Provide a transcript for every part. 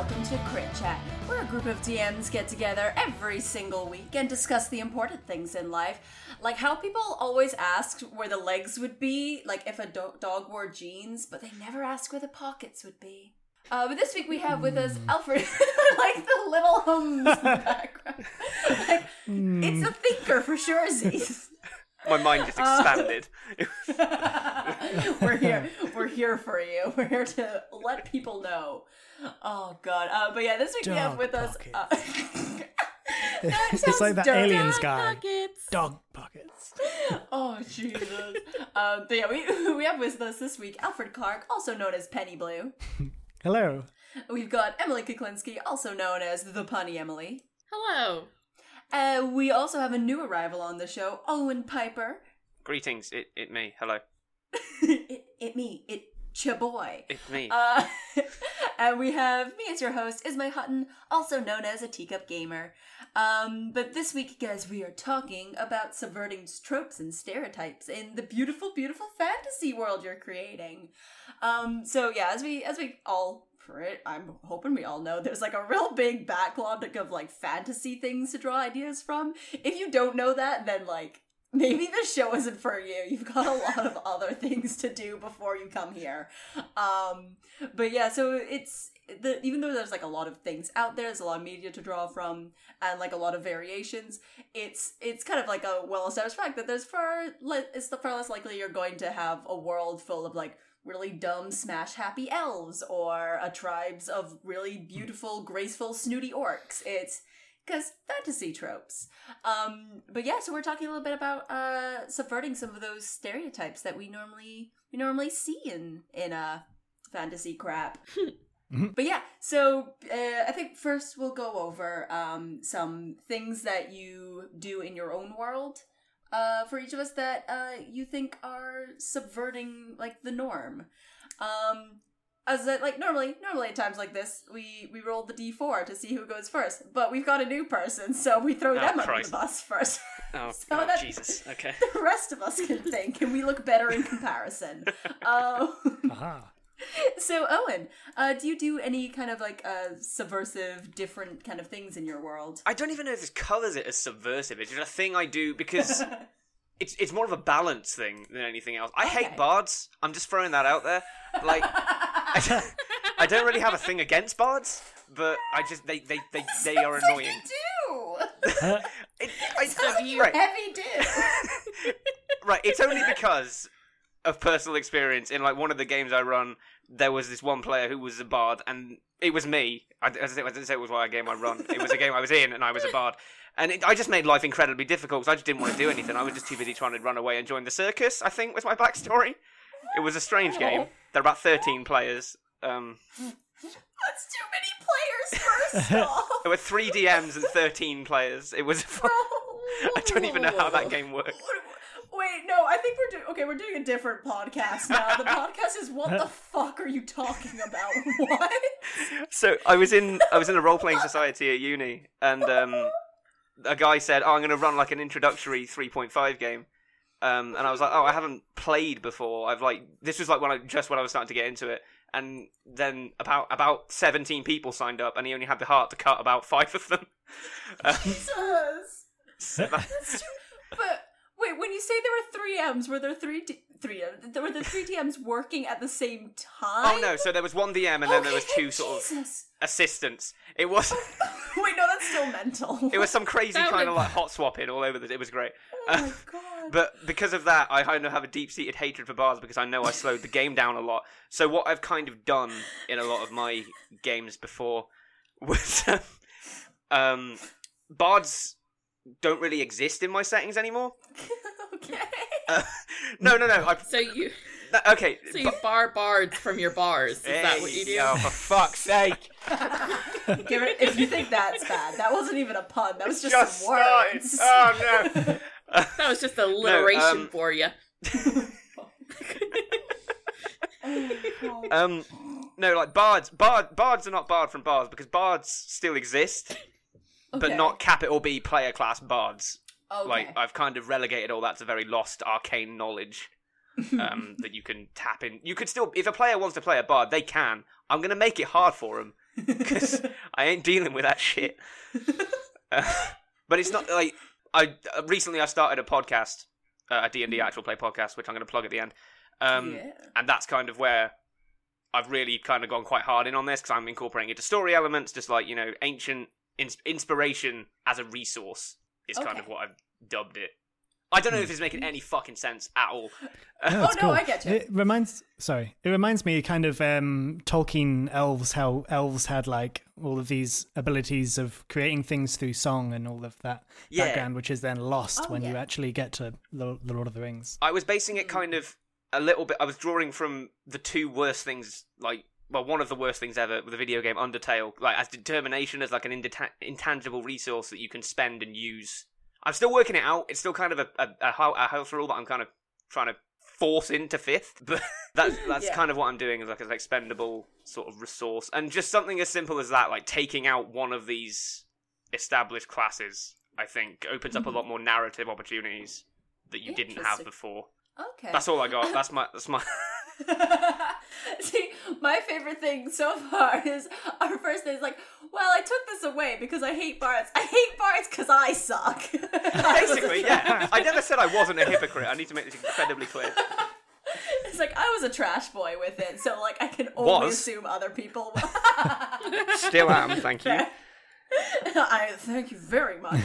welcome to Crit Chat, where a group of DMs get together every single week and discuss the important things in life, like how people always ask where the legs would be, like if a dog wore jeans, but they never ask where the pockets would be. But this week we have with us Alfred, like the little hums in the background. Like, it's a thinker for sure, Aziz. My mind just expanded. We're here for you. We're here to let people know. Oh God! But yeah, this week dog we have with us. It's like that aliens guy. Dog pockets. Oh Jesus! But yeah, we have with us this week Alfred Clark, also known as Penny Blue. Hello. We've got Emily Kuklinski, also known as the Punny Emily. Hello. We also have a new arrival on the show, Owen Piper. Greetings, it me, hello. it me, it cha boy. It me. And we have me as your host, Ismay Hutton, also known as a teacup gamer. But this week, guys, we are talking about subverting tropes and stereotypes in the beautiful, beautiful fantasy world you're creating. So yeah, as we all... I'm hoping we all know there's like a real big backlog of like fantasy things to draw ideas from. If you don't know that, then like maybe this show isn't for you. You've got a lot of other things to do before you come here. But yeah, so it's even though there's like a lot of things out there, there's a lot of media to draw from and like a lot of variations. It's kind of like a well-established fact that it's far less likely you're going to have a world full of like really dumb smash happy elves or a tribes of really beautiful graceful snooty orcs. It's because fantasy tropes. But yeah, so we're talking a little bit about subverting some of those stereotypes that we normally see in fantasy crap. But yeah, so I think first we'll go over some things that you do in your own world for each of us that you think are subverting like the norm. As that, like normally at times like this, we roll the D4 to see who goes first. But we've got a new person, so we throw them under the bus first. Oh, so that Jesus! Okay. The rest of us can think, and we look better in comparison. So Owen, do you do any kind of like subversive, different kind of things in your world? I don't even know if this covers it as subversive. It's just a thing I do because it's more of a balance thing than anything else. I hate bards. I'm just throwing that out there. Like, I don't really have a thing against bards, but I just they are annoying. Like you do. Heavy do. Right. It's only because of personal experience. In like one of the games I run, there was this one player who was a bard, and it was me. I didn't say it was a game I run. It was a game I was in, and I was a bard. And I just made life incredibly difficult because I just didn't want to do anything. I was just too busy trying to run away and join the circus, I think, was my backstory. It was a strange game. There are about 13 players. That's too many players, first off. There were 3 DMs and 13 players. It was... I don't even know how that game worked. Wait, no, I think we're doing a different podcast now. The podcast is what the fuck are you talking about? What? So I was in a role-playing society at uni, and a guy said, I'm going to run like an introductory 3.5 game. And I was like, I haven't played before. This was like when I was starting to get into it. And then about 17 people signed up, and he only had the heart to cut about 5 of them. Jesus! So that's true, but... Wait, when you say there were 3 Ms, were there three DMs working at the same time? Oh no, so there was one DM and then there was 2 sort of assistants. It was Wait, no, that's still mental. It was some crazy kind of like hot swapping all over it was great. Oh my god. But because of that, I kind of have a deep-seated hatred for bards because I know I slowed the game down a lot. So what I've kind of done in a lot of my games before was bards don't really exist in my settings anymore. Okay. No. So you bards from your bars. Is that what you do? Oh, for fuck's sake. If you think that's bad, that wasn't even a pun. That was just some words. Oh, no. That was just alliteration for you. No, like bards. Bards are not barred from bars because bards still exist. Okay. But not capital B player class bards. Okay. Like, I've kind of relegated all that to very lost arcane knowledge that you can tap in. You could still, if a player wants to play a bard, they can. I'm going to make it hard for them because I ain't dealing with that shit. But it's not like I started a podcast, a D&D actual play podcast, which I'm going to plug at the end. And that's kind of where I've really kind of gone quite hard in on this, because I'm incorporating into story elements, just like, you know, ancient inspiration as a resource is kind of what I've dubbed it. I don't know if it's making any fucking sense at all. No, I get you. It reminds me kind of Tolkien elves, how elves had like all of these abilities of creating things through song and all of that background, which is then lost when you actually get to the Lord of the Rings. I was basing it kind of a little bit, I was drawing from the two worst things, like, well, one of the worst things ever with the video game Undertale, like as determination as like an intangible resource that you can spend and use. I'm still working it out. It's still kind of a house rule that I'm kind of trying to force into fifth. But that's kind of what I'm doing, is like an expendable sort of resource. And just something as simple as that, like taking out one of these established classes, I think, opens up a lot more narrative opportunities that you didn't have before. Okay. That's all I got. That's my... See, my favorite thing so far is our first day is like, well, I took this away because I hate bards. I hate bards because I suck. Basically, yeah. I never said I wasn't a hypocrite. I need to make this incredibly clear. It's like, I was a trash boy with it, so like I can only assume other people. Still am, thank you. I thank you very much.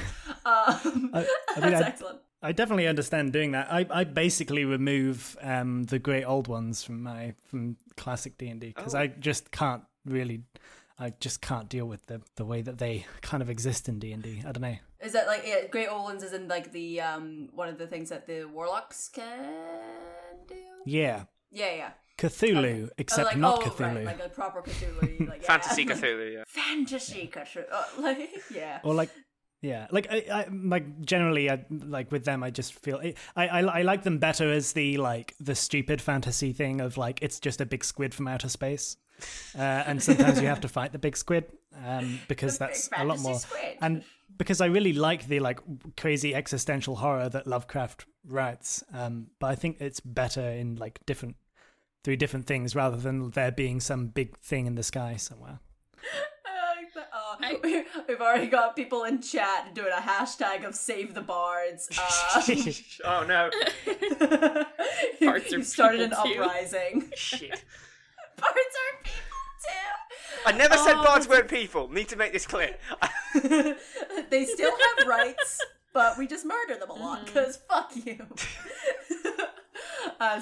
That's excellent. I definitely understand doing that. I basically remove the great old ones from classic D&D because I just can't deal with the way that they kind of exist in D&D. I don't know. Is that like great old ones? Is in like the one of the things that the warlocks can do? Yeah. Yeah, yeah. Cthulhu, except like, not Cthulhu. Right, like a proper Cthulhu. Like, Fantasy Cthulhu. Yeah. Fantasy Cthulhu. Like, yeah. Or like. Yeah, like I like generally, I, like with them, I just feel I like them better as the stupid fantasy thing of like it's just a big squid from outer space, and sometimes you have to fight the big squid because that's a lot more. Squid. And because I really like the like crazy existential horror that Lovecraft writes, but I think it's better in like through different things rather than there being some big thing in the sky somewhere. We've already got people in chat doing a hashtag of save the bards. Oh no. You started an uprising. Shit. Bards are people too. I never said bards weren't people. Need to make this clear. They still have rights, but we just murder them a lot because fuck you.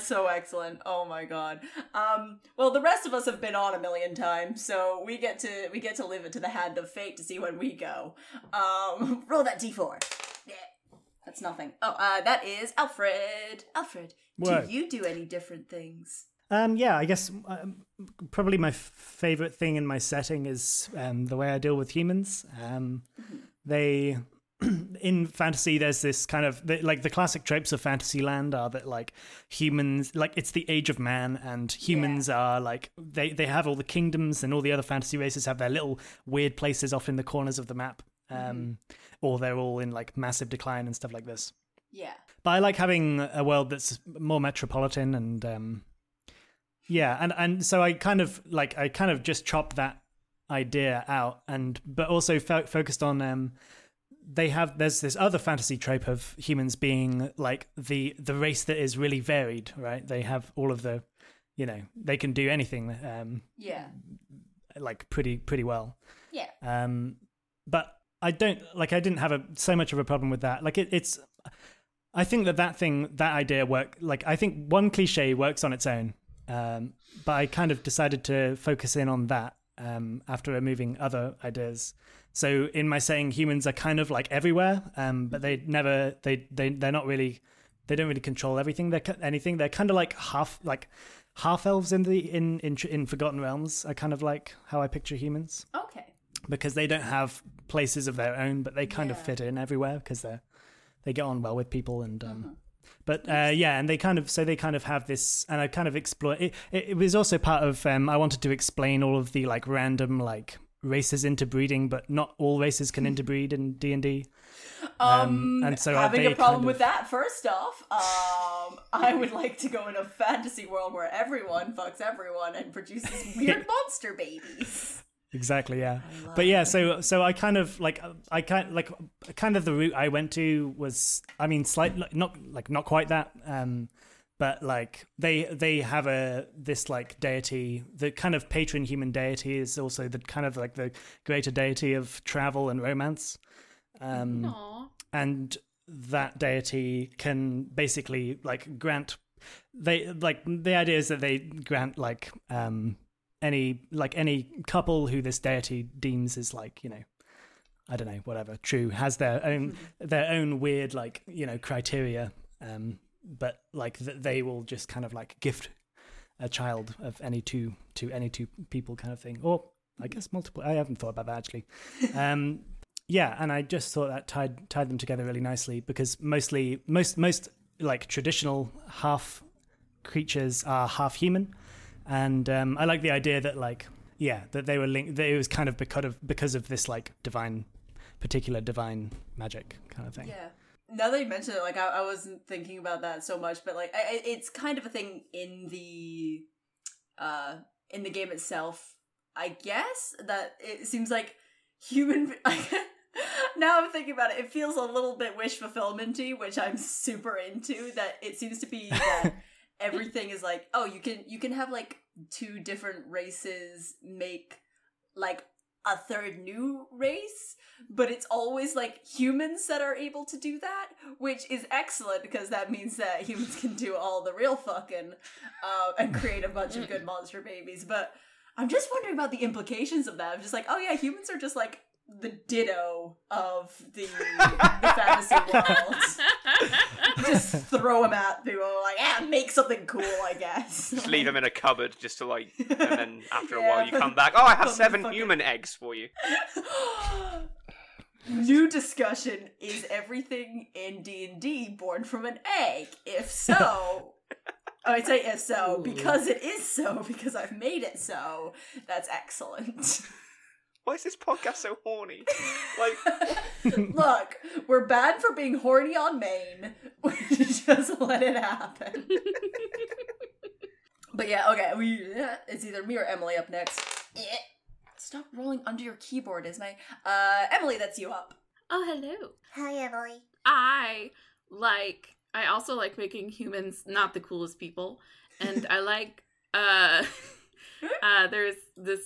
So excellent. Oh my god. Well, the rest of us have been on a million times, so we get to leave it to the hand of fate to see when we go. Roll that d4. Yeah. That's nothing. That is Alfred. Alfred, whoa. Do you do any different things? Yeah, I guess probably my favorite thing in my setting is the way I deal with humans. They... In fantasy, there's this kind of like the classic tropes of Fantasyland are that like humans, like it's the age of man, and humans are like they have all the kingdoms, and all the other fantasy races have their little weird places off in the corners of the map, or they're all in like massive decline and stuff like this. Yeah, but I like having a world that's more metropolitan, and so I kind of just chopped that idea out, but also focused on there's this other fantasy trope of humans being like the race that is really varied, right? They have all of the, you know, they can do anything, like pretty well, but I didn't have so much of a problem with that. Like it's I think that idea worked. Like I think one cliche works on its own, but I kind of decided to focus in on that after removing other ideas. So in my saying, humans are kind of like everywhere, but they don't really control everything. They're kind of like half elves in Forgotten Realms. I kind of like how I picture humans. Okay. Because they don't have places of their own, but they kind of fit in everywhere because they get on well with people and. And they kind of have this, and I kind of explore it. It was also part of I wanted to explain all of the like random like races interbreeding, but not all races can interbreed in D&D. And so having a problem with that. First off, I would like to go in a fantasy world where everyone fucks everyone and produces weird monster babies. Exactly, yeah. But yeah, so I kind of the route I went to was, I mean, slightly not quite that, but like they have this like deity, the kind of patron human deity is also the kind of like the greater deity of travel and romance, and that deity can basically like grant, they like the idea is that they grant like any couple who this deity deems is like, you know, I don't know, whatever, true, has their own weird, like, you know, criteria, but like they will just kind of like gift a child of any two to any two people kind of thing, or I guess multiple. I haven't thought about that actually. Yeah, and I just thought that tied them together really nicely, because most like traditional half creatures are half human. And I like the idea that, like, yeah, that they were linked. That it was kind of because of this like particular divine magic kind of thing. Yeah. Now that you mention it, like, I wasn't thinking about that so much, but like, it's kind of a thing in the game itself, I guess. That it seems like human. Now I'm thinking about it, it feels a little bit wish fulfillment-y, which I'm super into. That it seems to be that. Everything is like, oh, you can have like two different races make like a third new race, but it's always like humans that are able to do that, which is excellent because that means that humans can do all the real fucking and create a bunch of good monster babies. But I'm just wondering about the implications of that. I'm just like, oh yeah, humans are just like the ditto of the fantasy world. Just throw them at people, like, make something cool, I guess. Just leave them in a cupboard just to like, and then after a while you come back, oh, I have 7 human eggs for you. New discussion, is everything in D&D born from an egg? If so... I'd say if so, because it is so, because I've made it so. That's excellent. Why is this podcast so horny? Like, look, we're bad for being horny on main. We just let it happen. But yeah, okay, it's either me or Emily up next. Stop rolling under your keyboard, Ismay. Emily, that's you up. Oh, hello. Hi, Emily. I also like making humans not the coolest people, and I like, there's this,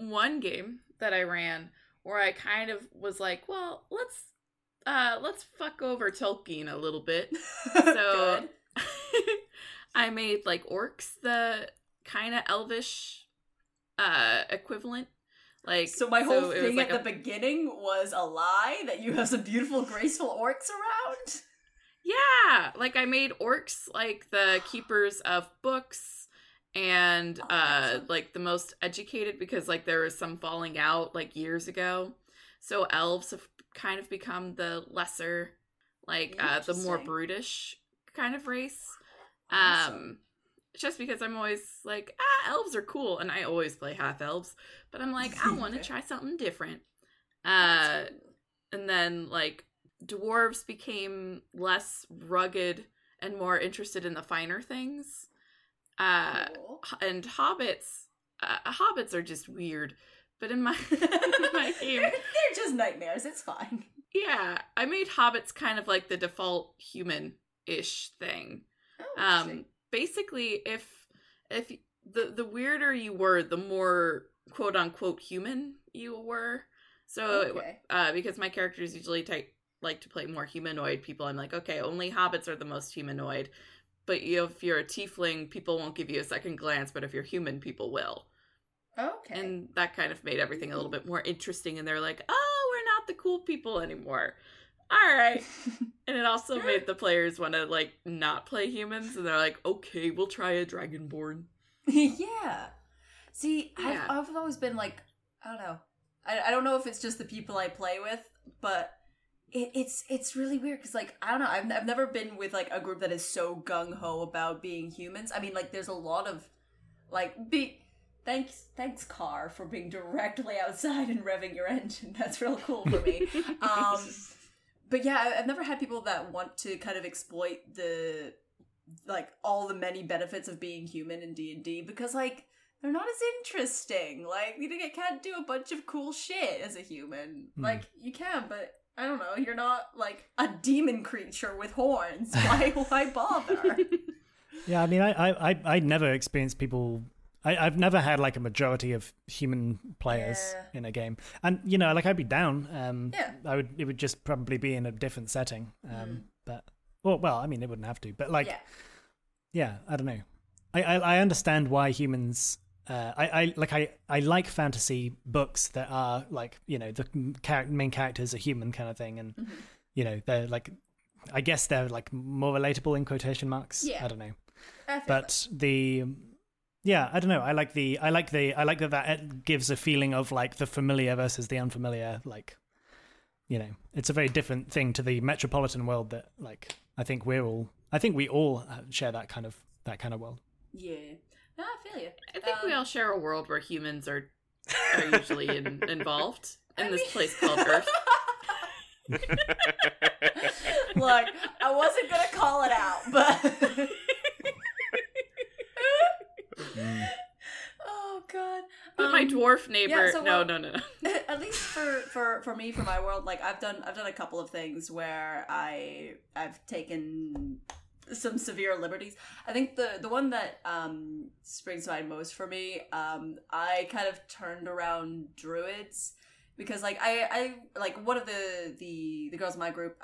one game that I ran where I kind of was like, well, let's fuck over Tolkien a little bit. So I made like orcs the kind of elvish equivalent. Like, so my whole thing like at the beginning was a lie that you have some beautiful graceful orcs around. Yeah, like I made orcs like the keepers of books. And, like, the most educated, because, like, there was some falling out, like, years ago. So elves have kind of become the lesser, like, the more brutish kind of race. Awesome. Just because I'm always like, elves are cool. And I always play half-elves. But I'm like, I want to try something different. And then, like, dwarves became less rugged and more interested in the finer things. Cool. And hobbits are just weird, but in my game they're just nightmares, it's fine. Yeah, I made hobbits kind of like the default human-ish thing. Oh, basically, if the weirder you were, the more quote-unquote human you were. So okay. Because my characters usually like to play more humanoid people, I'm like, okay, only hobbits are the most humanoid. But if you're a tiefling, people won't give you a second glance, but if you're human, people will. Okay. And that kind of made everything a little bit more interesting, and they're like, oh, we're not the cool people anymore. All right. And it also made the players want to, like, not play humans, and they're like, okay, we'll try a dragonborn. Yeah. See, yeah. I've always been like, I don't know. I don't know if it's just the people I play with, but... It's really weird because, like, I don't know, I've never been with, like, a group that is so gung-ho about being humans. I mean, like, there's a lot of, like, thanks, Car, for being directly outside and revving your engine. That's real cool for me. But yeah, I've never had people that want to kind of exploit the, like, all the many benefits of being human in D&D because, like, they're not as interesting. Like, you can't do a bunch of cool shit as a human. Like, you can, but I don't know. You're not, like, a demon creature with horns. Why bother? Yeah, I mean, I never experienced people... I've never had, like, a majority of human players in a game. And, you know, like, I'd be down. It would just probably be in a different setting. But, well, I mean, it wouldn't have to. But, like, yeah I don't know. I understand why humans... I like fantasy books that are, like, you know, the main character's a human kind of thing. And, you know, they're, like... I guess they're, like, more relatable in quotation marks. Yeah. I don't know. Yeah, I don't know. I like that it gives a feeling of, like, the familiar versus the unfamiliar. Like, you know, it's a very different thing to the metropolitan world that, like, I think we all share that kind of world. Yeah. No, I feel you. I think we all share a world where humans are usually involved in this place called Earth. Look, I wasn't gonna call it out, but... Oh god! But my dwarf neighbor. Yeah, so no. At least for me, for my world, like I've done a couple of things where I've taken some severe liberties. I think the one that springs to mind most for me, I kind of turned around druids because, like, I like one of the girls in my group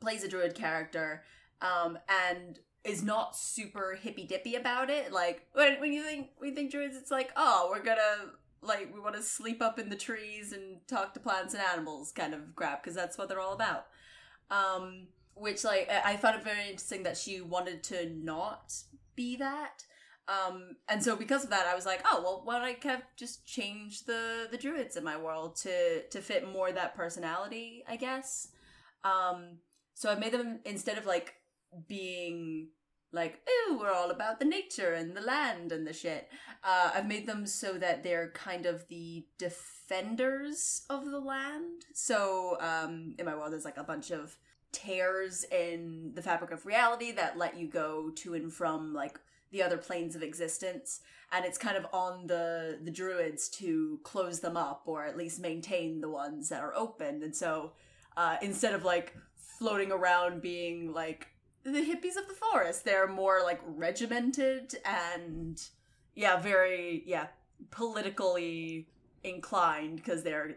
plays a druid character, and is not super hippy-dippy about it. Like, when you think druids, it's like, oh, we're gonna, like, we want to sleep up in the trees and talk to plants and animals kind of crap, because that's what they're all about. Which, like, I found it very interesting that she wanted to not be that. And so because of that, I was like, oh, well, why don't I kind of just change the druids in my world to fit more that personality, I guess. So I've made them, instead of, like, being... like, ooh, we're all about the nature and the land and the shit. I've made them so that they're kind of the defenders of the land. So in my world, there's, like, a bunch of tears in the fabric of reality that let you go to and from, like, the other planes of existence. And it's kind of on the druids to close them up or at least maintain the ones that are open. And so instead of, like, floating around being, like, the hippies of the forest. They're more, like, regimented and, yeah, very, yeah, politically inclined because they're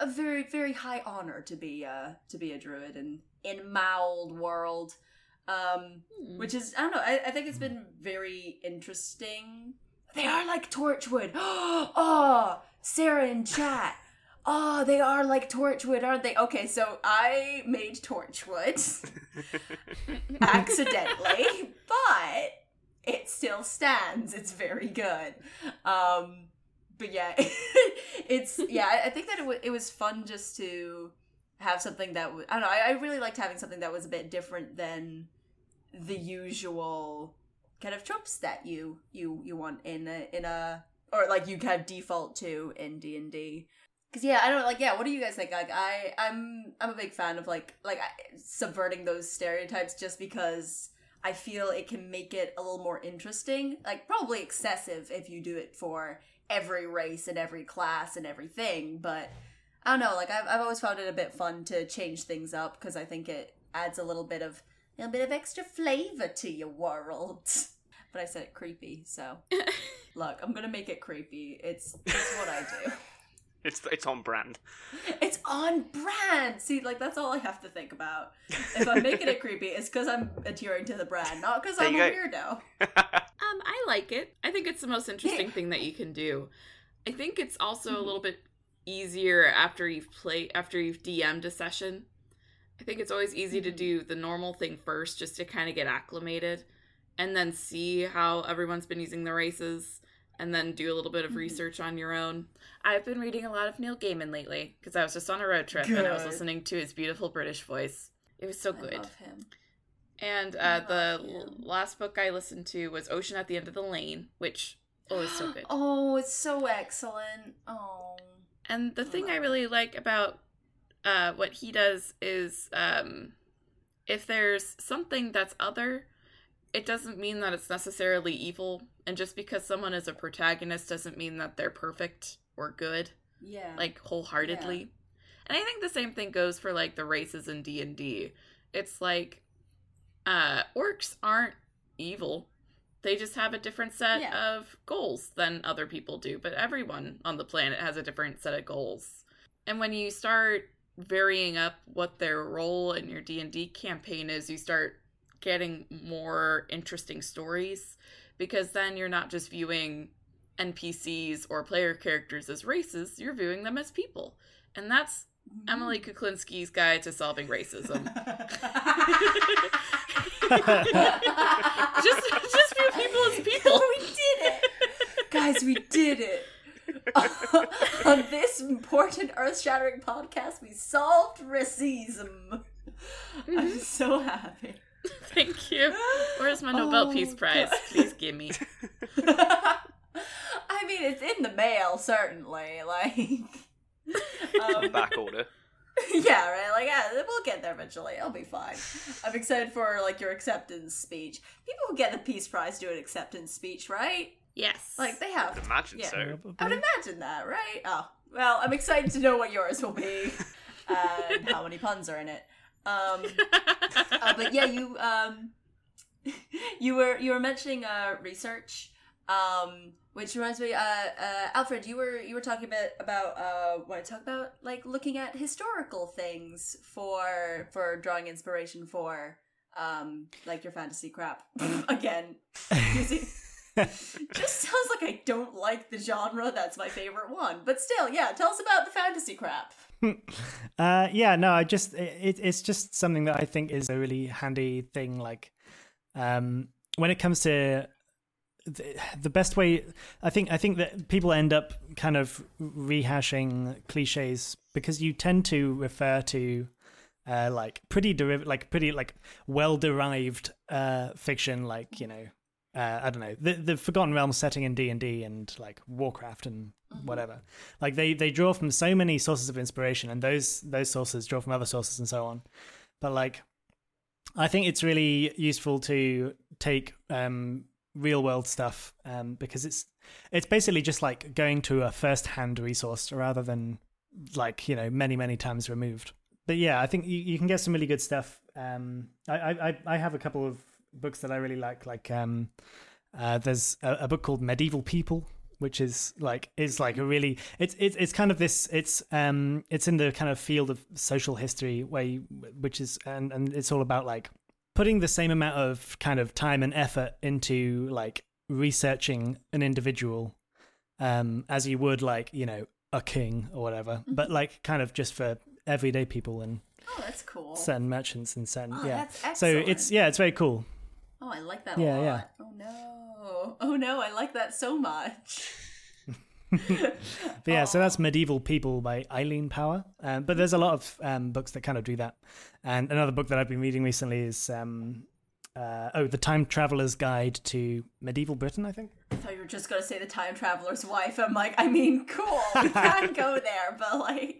a very, very high honor to be a druid in my old world, which is, I don't know, I think it's been very interesting. They are like Torchwood. Oh, Sarah in chat. Oh, they are like Torchwood, aren't they? Okay, so I made Torchwood accidentally, but it still stands. It's very good. But yeah, I think that it was fun just to have something that, I don't know, I really liked having something that was a bit different than the usual kind of tropes that you want in a, or like you kind of default to in D&D. Because, yeah, I don't, like, yeah, what do you guys think? Like, I'm a big fan of, like subverting those stereotypes just because I feel it can make it a little more interesting. Like, probably excessive if you do it for every race and every class and everything. But, I don't know, like, I've always found it a bit fun to change things up because I think it adds a little bit of extra flavor to your world. But I said it creepy, so. Look, I'm going to make it creepy. It's what I do. It's on brand. It's on brand! See, like, that's all I have to think about. If I'm making it creepy, it's because I'm adhering to the brand, not because I'm a weirdo. I like it. I think it's the most interesting thing that you can do. I think it's also a little bit easier after you've DM'd a session. I think it's always easy to do the normal thing first, just to kind of get acclimated, and then see how everyone's been using the races. And then do a little bit of research on your own. I've been reading a lot of Neil Gaiman lately because I was just on a road trip and I was listening to his beautiful British voice. It was so good. I love him. And last book I listened to was Ocean at the End of the Lane, which was so good. Oh, it's so excellent. Oh. And the thing I really like about what he does is if there's something that's other, it doesn't mean that it's necessarily evil. And just because someone is a protagonist doesn't mean that they're perfect or good. Yeah. Like, wholeheartedly. Yeah. And I think the same thing goes for, like, the races in D&D. It's like, orcs aren't evil. They just have a different set of goals than other people do. But everyone on the planet has a different set of goals. And when you start varying up what their role in your D&D campaign is, you start getting more interesting stories, because then you're not just viewing NPCs or player characters as races, you're viewing them as people. And that's Emily Kuklinski's Guide to Solving Racism. just view people as people. We did it! Guys, we did it! On this important earth-shattering podcast, we solved racism. Mm-hmm. I'm so happy. Thank you. Where's my Nobel Peace Prize? God. Please give me. I mean, it's in the mail, certainly. Back order. Yeah, right? We'll get there eventually. It'll be fine. I'm excited for, your acceptance speech. People who get the Peace Prize do an acceptance speech, right? Yes. They have. I'd imagine so. I would imagine that, right? Oh, well, I'm excited to know what yours will be and how many puns are in it. But yeah, you were mentioning research, which reminds me, Alfred, you were talking about looking at historical things for drawing inspiration for your fantasy crap. Again, just sounds like I don't like the genre. That's my favorite one, but still, yeah. Tell us about the fantasy crap. It's just something that I think is a really handy thing. When it comes to the best way, I think that people end up kind of rehashing cliches because you tend to refer to pretty well derived fiction, I don't know, the Forgotten Realms setting in D&D and Warcraft and whatever. They draw from so many sources of inspiration, and those sources draw from other sources and so on. But I think it's really useful to take real world stuff because it's basically just going to a first hand resource rather than many, many times removed. But yeah, I think you can get some really good stuff. I have a couple of books that I really like there's a book called Medieval People, which is in the kind of field of social history and it's all about putting the same amount of kind of time and effort into researching an individual as you would a king or whatever, but kind of just for everyday people and that's cool. Certain merchants and certain that's excellent. So it's very cool. Oh, I like that a lot. Yeah. Oh no, I like that so much. But yeah, so that's Medieval People by Eileen Power. But there's a lot of books that kind of do that. And another book that I've been reading recently is The Time Traveler's Guide to Medieval Britain, I think. I thought you were just going to say The Time Traveler's Wife. I'm cool, we can go there, but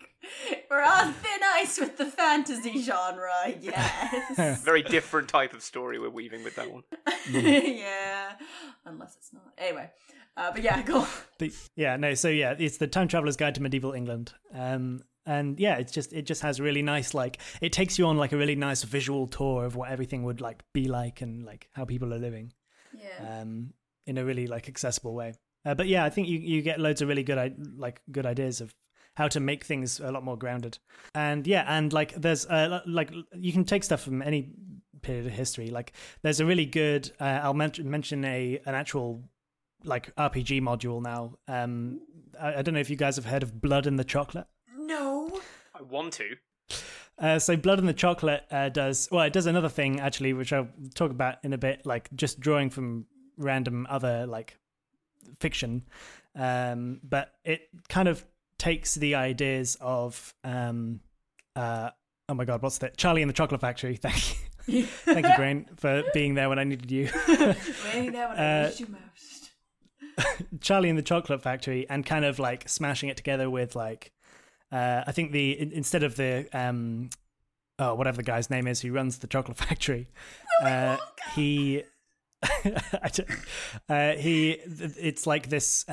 we're on thin ice with the fantasy genre, yes. Very different type of story we're weaving with that one. Yeah, unless it's not. Anyway, but yeah, cool. It's The Time Traveler's Guide to Medieval England. And yeah, it just has really nice, it takes you on a really nice visual tour of what everything would be and how people are living. Yeah. In a really accessible way. But yeah, I think you get loads of really good good ideas of how to make things a lot more grounded. And yeah, and there's you can take stuff from any period of history. There's a really good I'll mention an actual RPG module now. I don't know if you guys have heard of Blood and the Chocolate. No. I want to. So Blood and the Chocolate does another thing actually, which I'll talk about in a bit, just drawing from random other fiction, but it kind of takes the ideas of Charlie and the Chocolate Factory. Thank you Graeme, for being there when I needed you. I needed you most. Charlie and the Chocolate Factory, and kind of smashing it together with I think instead of the whatever the guy's name is who runs the chocolate factory, he It's like this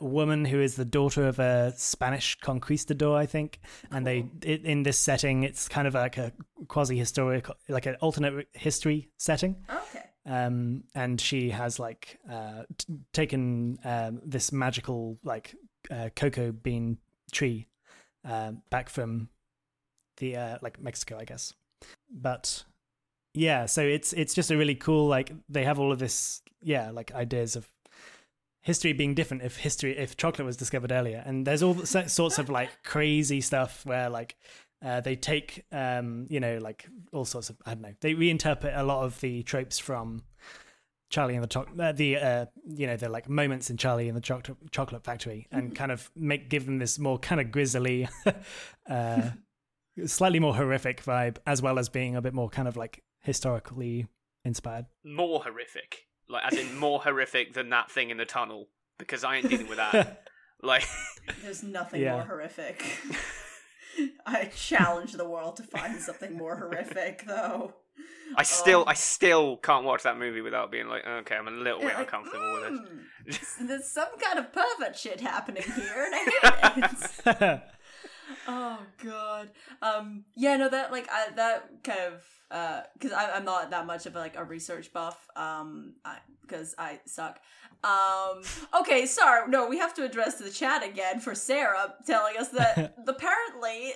woman who is the daughter of a Spanish conquistador, I think, and in this setting, it's kind of like a quasi-historical, like an alternate history setting. Okay. And she has like taken this magical like cocoa bean tree back from the like Mexico, I guess, but. Yeah, so it's just a really cool, like, they have all of this, yeah, like ideas of history being different if chocolate was discovered earlier, and there's all sorts of like crazy stuff where like they take you know, like all sorts of, I don't know, they reinterpret a lot of the tropes from Charlie and the you know, the like moments in Charlie and the Chocolate Factory, and kind of give them this more kind of grisly, slightly more horrific vibe, as well as being a bit more kind of like historically inspired. More horrific, like as in more horrific than that thing in the tunnel, because I ain't dealing with that. Like, there's nothing more horrific. I challenge the world to find something more horrific, though. I still can't watch that movie without being like, okay, I'm a little bit uncomfortable with it. There's some kind of pervert shit happening here, and I hate it. Oh god. Yeah, no, that like that kind of because I'm not that much of like a research buff, because I suck. Okay, sorry, no, we have to address the chat again for Sarah telling us that apparently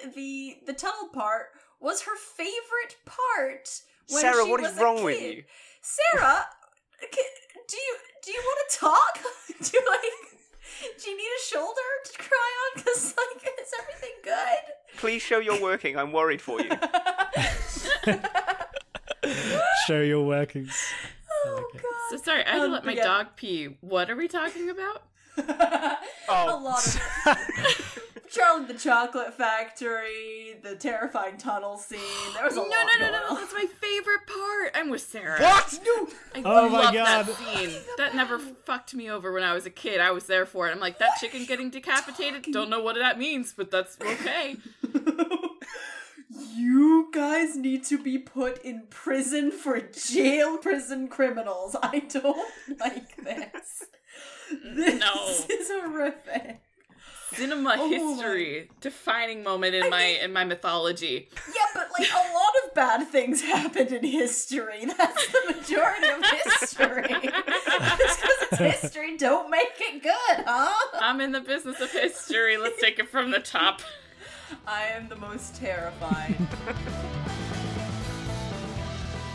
the tunnel part was her favorite part when Sarah, she what was is a wrong kid. With you? Sarah, do you want to talk? Do you like? Do you need a shoulder to cry on? Because, like, is everything good? Please show you're working. I'm worried for you. Show you're working. Oh, okay. God. So, sorry, I had to let my dog pee. What are we talking about? A lot of it. Charlie the Chocolate Factory, the terrifying tunnel scene. There was a lot. No, that's my favorite part. I'm with Sarah. What? No. I love that scene. That never fucked me over when I was a kid. I was there for it. I'm like, that chicken getting decapitated? Don't know what that means, but that's okay. You guys need to be put in prison for prison criminals. I don't like this. This is horrific. Cinema history, defining moment in my mythology. Yeah, but like a lot of bad things happened in history. That's the majority of history. Just because it's history, don't make it good, huh? I'm in the business of history. Let's take it from the top. I am the most terrified.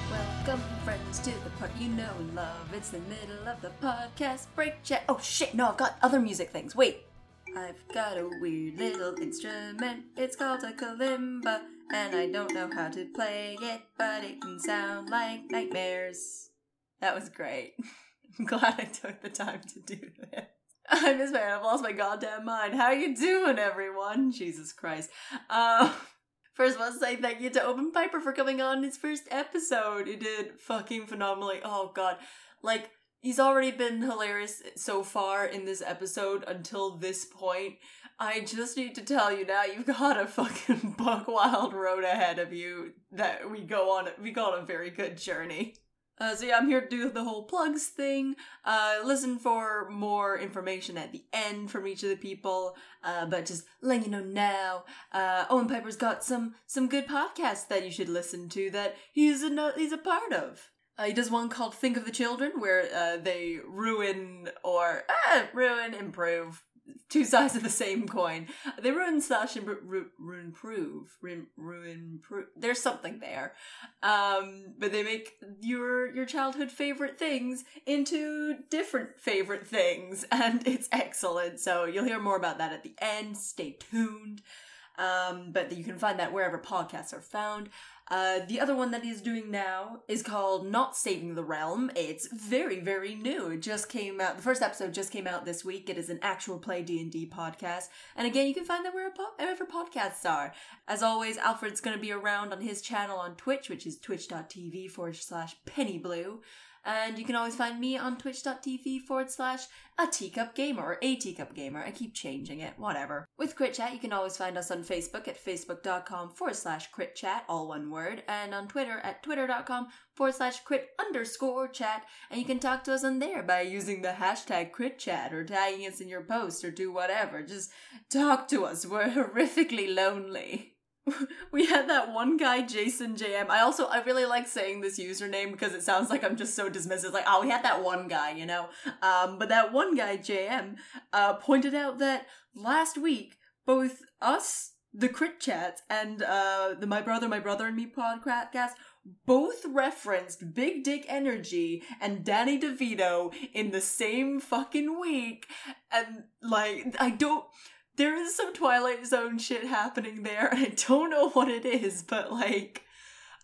Welcome, friends, to the part you know and love. It's the middle of the podcast break chat. Oh shit! No, I've got other music things. Wait. I've got a weird little instrument, it's called a kalimba, and I don't know how to play it, but it can sound like nightmares. That was great. I'm glad I took the time to do this. I've lost my goddamn mind. How you doing, everyone? Jesus Christ. First I want to say thank you to Owen Piper for coming on his first episode. He did fucking phenomenally. Oh god. Like, he's already been hilarious so far in this episode until this point. I just need to tell you now, you've got a fucking buck wild road ahead of you that we go on a very good journey. So yeah, I'm here to do the whole plugs thing. Listen for more information at the end from each of the people. But just letting you know now, Owen Piper's got some good podcasts that you should listen to that he's a part of. He does one called Think of the Children, where they improve, two sides of the same coin. They ruin slash improve. There's something there. But they make your childhood favorite things into different favorite things, and it's excellent. So you'll hear more about that at the end. Stay tuned. But you can find that wherever podcasts are found. The other one that he's doing now is called Not Saving the Realm. It's very, very new. It just came out. The first episode just came out this week. It is an actual play D&D podcast. And again, you can find that wherever podcasts are. As always, Alfred's going to be around on his channel on Twitch, which is twitch.tv/pennyblue. And you can always find me on twitch.tv/ateacupgamer or a teacup gamer. I keep changing it, whatever. With Crit Chat, you can always find us on Facebook at facebook.com/critchat, all one word, and on Twitter at twitter.com/crit_chat, and you can talk to us on there by using the hashtag #CritChat or tagging us in your post or do whatever. Just talk to us. We're horrifically lonely. We had that one guy, Jason JM. I really like saying this username because it sounds like I'm just so dismissive. Like, oh, we had that one guy, you know? But that one guy, JM, pointed out that last week, both us, the Crit Chat, and the My Brother and Me podcast both referenced Big Dick Energy and Danny DeVito in the same fucking week. And, like, there is some Twilight Zone shit happening there, and I don't know what it is, but, like,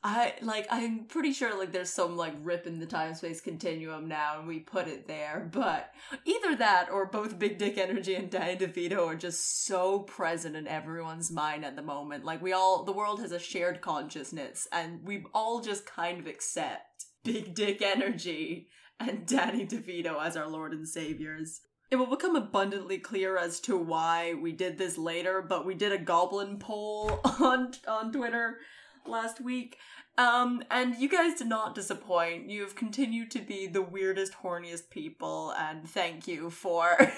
I'm pretty sure, like, there's some, like, rip in the time-space continuum now, and we put it there, but either that or both Big Dick Energy and Danny DeVito are just so present in everyone's mind at the moment. Like, the world has a shared consciousness, and we all just kind of accept Big Dick Energy and Danny DeVito as our Lord and Saviors. It will become abundantly clear as to why we did this later, but we did a goblin poll on Twitter last week. And you guys did not disappoint. You've continued to be the weirdest, horniest people, and thank you for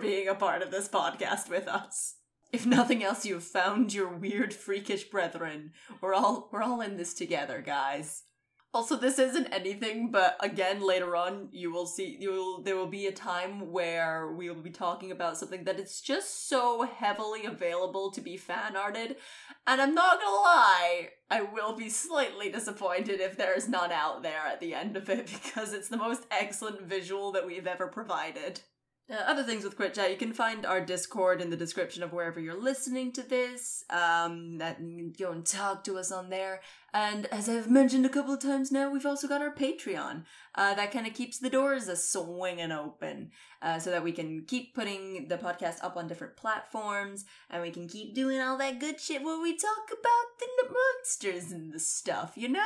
being a part of this podcast with us. If nothing else, you've found your weird, freakish brethren. We're all in this together, guys. Also, this isn't anything, but again, later on, there will be a time where we will be talking about something that it's just so heavily available to be fan-arted, and I'm not gonna lie, I will be slightly disappointed if there is none out there at the end of it, because it's the most excellent visual that we've ever provided. Other things with Crit Chat, you can find our Discord in the description of wherever you're listening to this. Go and talk to us on there. And as I've mentioned a couple of times now, we've also got our Patreon. That kind of keeps the doors a-swinging open so that we can keep putting the podcast up on different platforms and we can keep doing all that good shit where we talk about the monsters and the stuff, you know?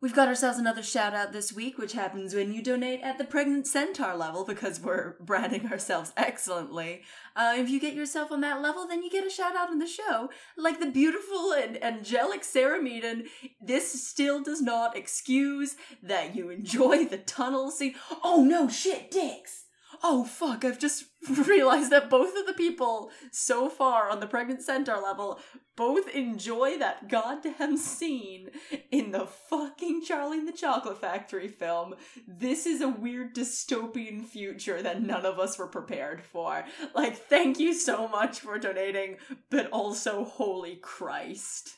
We've got ourselves another shout-out this week, which happens when you donate at the Pregnant Centaur level, because we're branding ourselves excellently. If you get yourself on that level, then you get a shout-out on the show. Like the beautiful and angelic Sarah Meaden, this still does not excuse that you enjoy the tunnel scene. Oh no, shit, dicks! Oh fuck, I've just realized that both of the people so far on the Pregnant Centaur level both enjoy that goddamn scene in the fucking Charlie and the Chocolate Factory film. This is a weird dystopian future that none of us were prepared for. Like, thank you so much for donating, but also, holy Christ.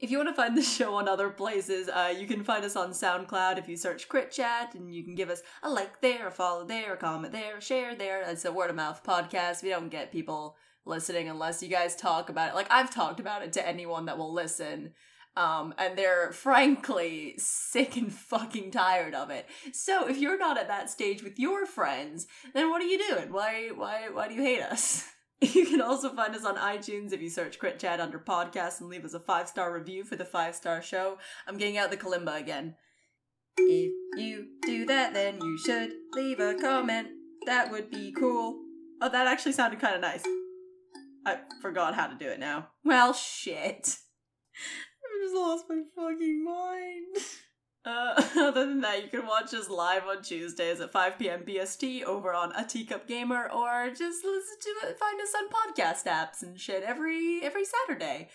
If you want to find the show on other places, you can find us on SoundCloud if you search Crit Chat, and you can give us a like there, a follow there, a comment there, a share there. It's a word-of-mouth podcast. We don't get people listening unless you guys talk about it. Like, I've talked about it to anyone that will listen, and they're frankly sick and fucking tired of it. So if you're not at that stage with your friends, then what are you doing? Why do you hate us? You can also find us on iTunes if you search Crit Chat under podcast and leave us a 5-star review for the 5-star show. I'm getting out the kalimba again. If you do that, then you should leave a comment. That would be cool. Oh, that actually sounded kind of nice. I forgot how to do it now. Well, shit. I just lost my fucking mind. Other than that, you can watch us live on Tuesdays at 5 p.m. BST over on A Teacup Gamer, or just listen to it, find us on podcast apps and shit every Saturday.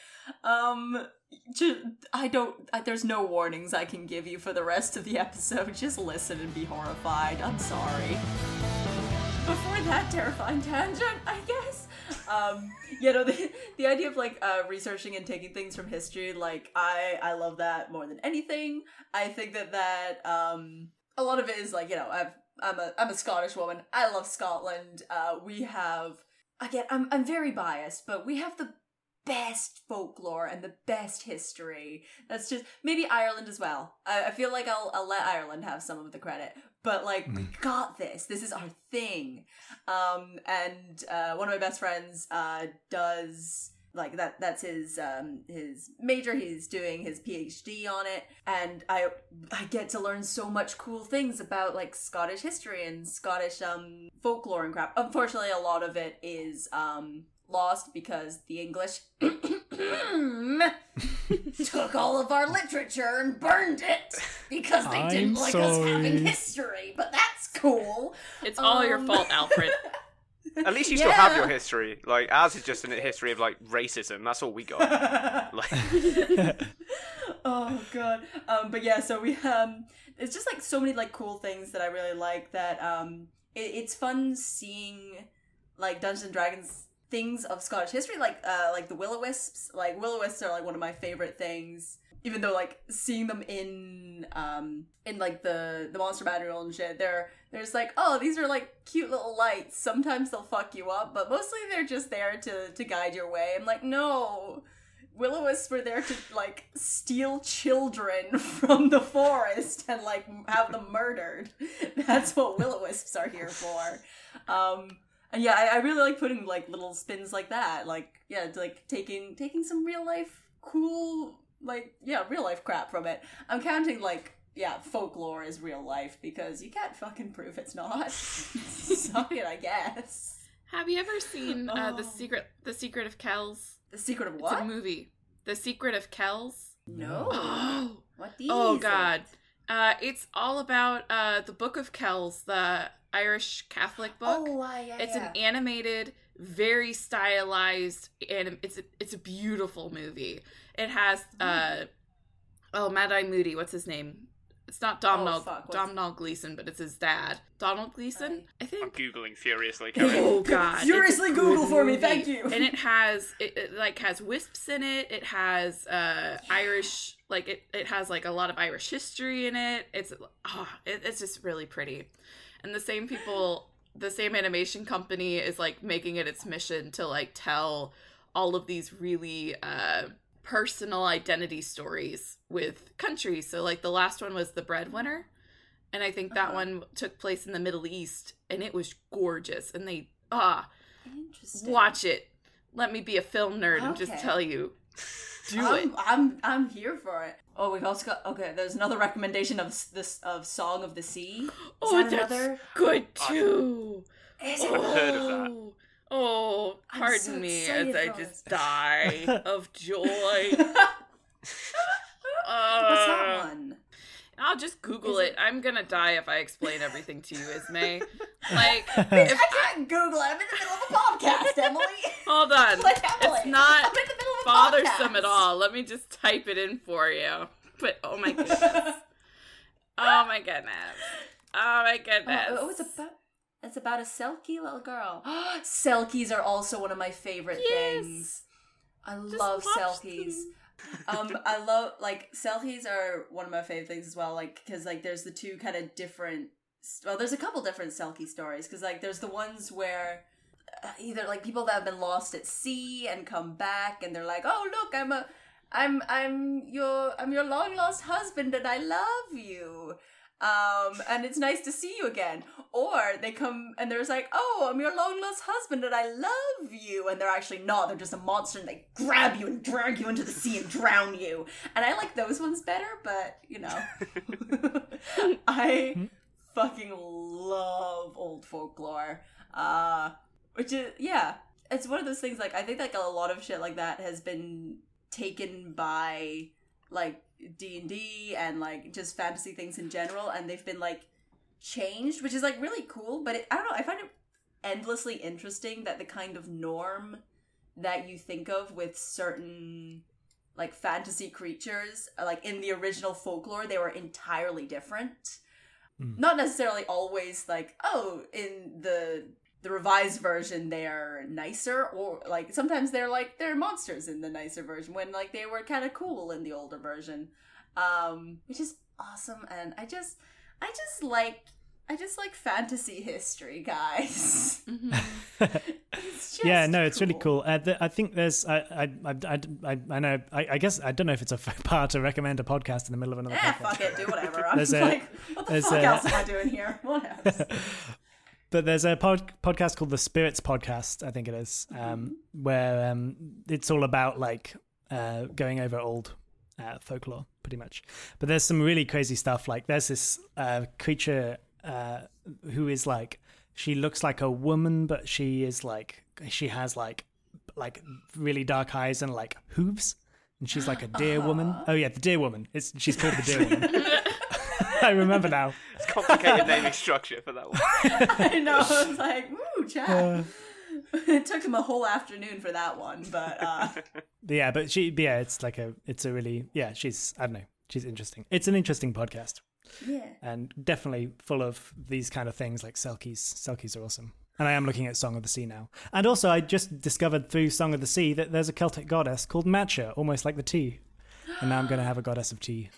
There's no warnings I can give you for the rest of the episode. Just listen and be horrified. I'm sorry. Before that terrifying tangent, I guess. The idea of, like, researching and taking things from history, like, I love that more than anything. I think that a lot of it is, like, you know, I'm a Scottish woman. I love Scotland. We have, again, I'm very biased, but we have the best folklore and the best history. That's just, maybe Ireland as well. I feel like I'll let Ireland have some of the credit. But, like, we got this. This is our thing. One of my best friends does Like that's his major. He's doing his PhD on it, and I get to learn so much cool things about like Scottish history and Scottish folklore and crap. Unfortunately, a lot of it is lost because the English took all of our literature and burned it because they didn't like us having history. But that's cool. It's all your fault, Alfred. At least you still have your history. Like, ours is just a history of, like, racism. That's all we got. Oh, God. But yeah, so we, it's just, like, so many, like, cool things that I really like that, it's fun seeing, like, Dungeons & Dragons things of Scottish history, like the Will-O-Wisps. Like, Will-O-Wisps are, like, one of my favorite things. Even though, like, seeing them in like the monster manual and shit, they're just like, oh, these are like cute little lights. Sometimes they'll fuck you up, but mostly they're just there to guide your way. I'm like, no, Will-O-Wisps were there to like steal children from the forest and like have them murdered. That's what Will-O-Wisps are here for. And yeah, I really like putting like little spins like that. Like yeah, it's like taking some real life cool. Like, yeah, real life crap from it. I'm counting, like, yeah, folklore is real life because you can't fucking prove it's not. Suck it, I guess. Have you ever seen The Secret of Kells? The Secret of what? It's a movie. The Secret of Kells? No. Oh. What the? Oh, God. It's all about the Book of Kells, the Irish Catholic book. Oh, yeah, it's an animated, very stylized, and it's a beautiful movie. It has Mad Eye Moody, what's his name? It's not Domhnall Gleeson, but it's his dad. Donald Gleeson, I think. I'm Googling furiously. Oh God! Furiously Google for me, thank you. And it has it has wisps in it. It has Irish it has like a lot of Irish history in it. It's just really pretty, and the same people. The same animation company is, like, making it its mission to, like, tell all of these really personal identity stories with countries. So, like, the last one was The Breadwinner, and I think that one took place in the Middle East, and it was gorgeous. And they, watch it. Let me be a film nerd and just tell you. Do it. I'm here for it. Oh, we've also got there's another recommendation of Song of the Sea. That's good too. I've heard of that. Oh, pardon me as I just die of joy. What's that one? I'll just Google it. I'm gonna die if I explain everything to you, Ismay. Like, I can't Google it. I'm in the middle of a podcast, Emily. Hold on. It's not bothersome at all. Let me just type it in for you. But oh my goodness. Oh my goodness. Oh, it's about a selkie little girl. Selkies are also one of my favorite things. I love selkies. I love, like, selkies are one of my favorite things as well, like, because, like, there's the two kind of different, well, there's a couple different selkie stories, because, like, there's the ones where either, like, people that have been lost at sea and come back, and they're like, oh, look, I'm your long-lost husband, and I love you, and it's nice to see you again. Or they come and they're like, oh, I'm your long-lost husband and I love you. And they're actually not. They're just a monster and they grab you and drag you into the sea and drown you. And I like those ones better, but, you know. I fucking love old folklore. Which is, yeah. It's one of those things, like, I think, like, a lot of shit like that has been taken by, like, D&D and, like, just fantasy things in general. And they've been, like, changed, which is like really cool, but I don't know, I find it endlessly interesting that the kind of norm that you think of with certain like fantasy creatures, like in the original folklore they were entirely different. Not necessarily always like, oh, in the revised version they're nicer, or like sometimes they're like they're monsters in the nicer version when like they were kind of cool in the older version, which is awesome. And I just like fantasy history, guys. It's just it's really cool. I think there's, I know, I guess, I don't know if it's a faux pas to recommend a podcast in the middle of another podcast. Fuck it, do whatever. I'm just like, what the fuck else am I doing here? What else? But there's a podcast called The Spirits Podcast, I think it is, where it's all about like going over old folklore, pretty much. But there's some really crazy stuff. Like there's this creature who is like, she looks like a woman, but she is like, she has like really dark eyes and like hooves, and she's like a deer woman. Oh yeah, the Deer Woman. She's called the Deer Woman. I remember now. It's complicated naming structure for that one. I know. I was like, ooh, Jack. It took him a whole afternoon for that one, but yeah, but she, yeah, it's like a, it's a really, yeah, she's, I don't know, she's interesting. It's an interesting podcast. Yeah. And definitely full of these kind of things like selkies. Selkies are awesome. And I am looking at Song of the Sea now. And also, I just discovered through Song of the Sea that there's a Celtic goddess called Matcha, almost like the tea. And now I'm going to have a goddess of tea.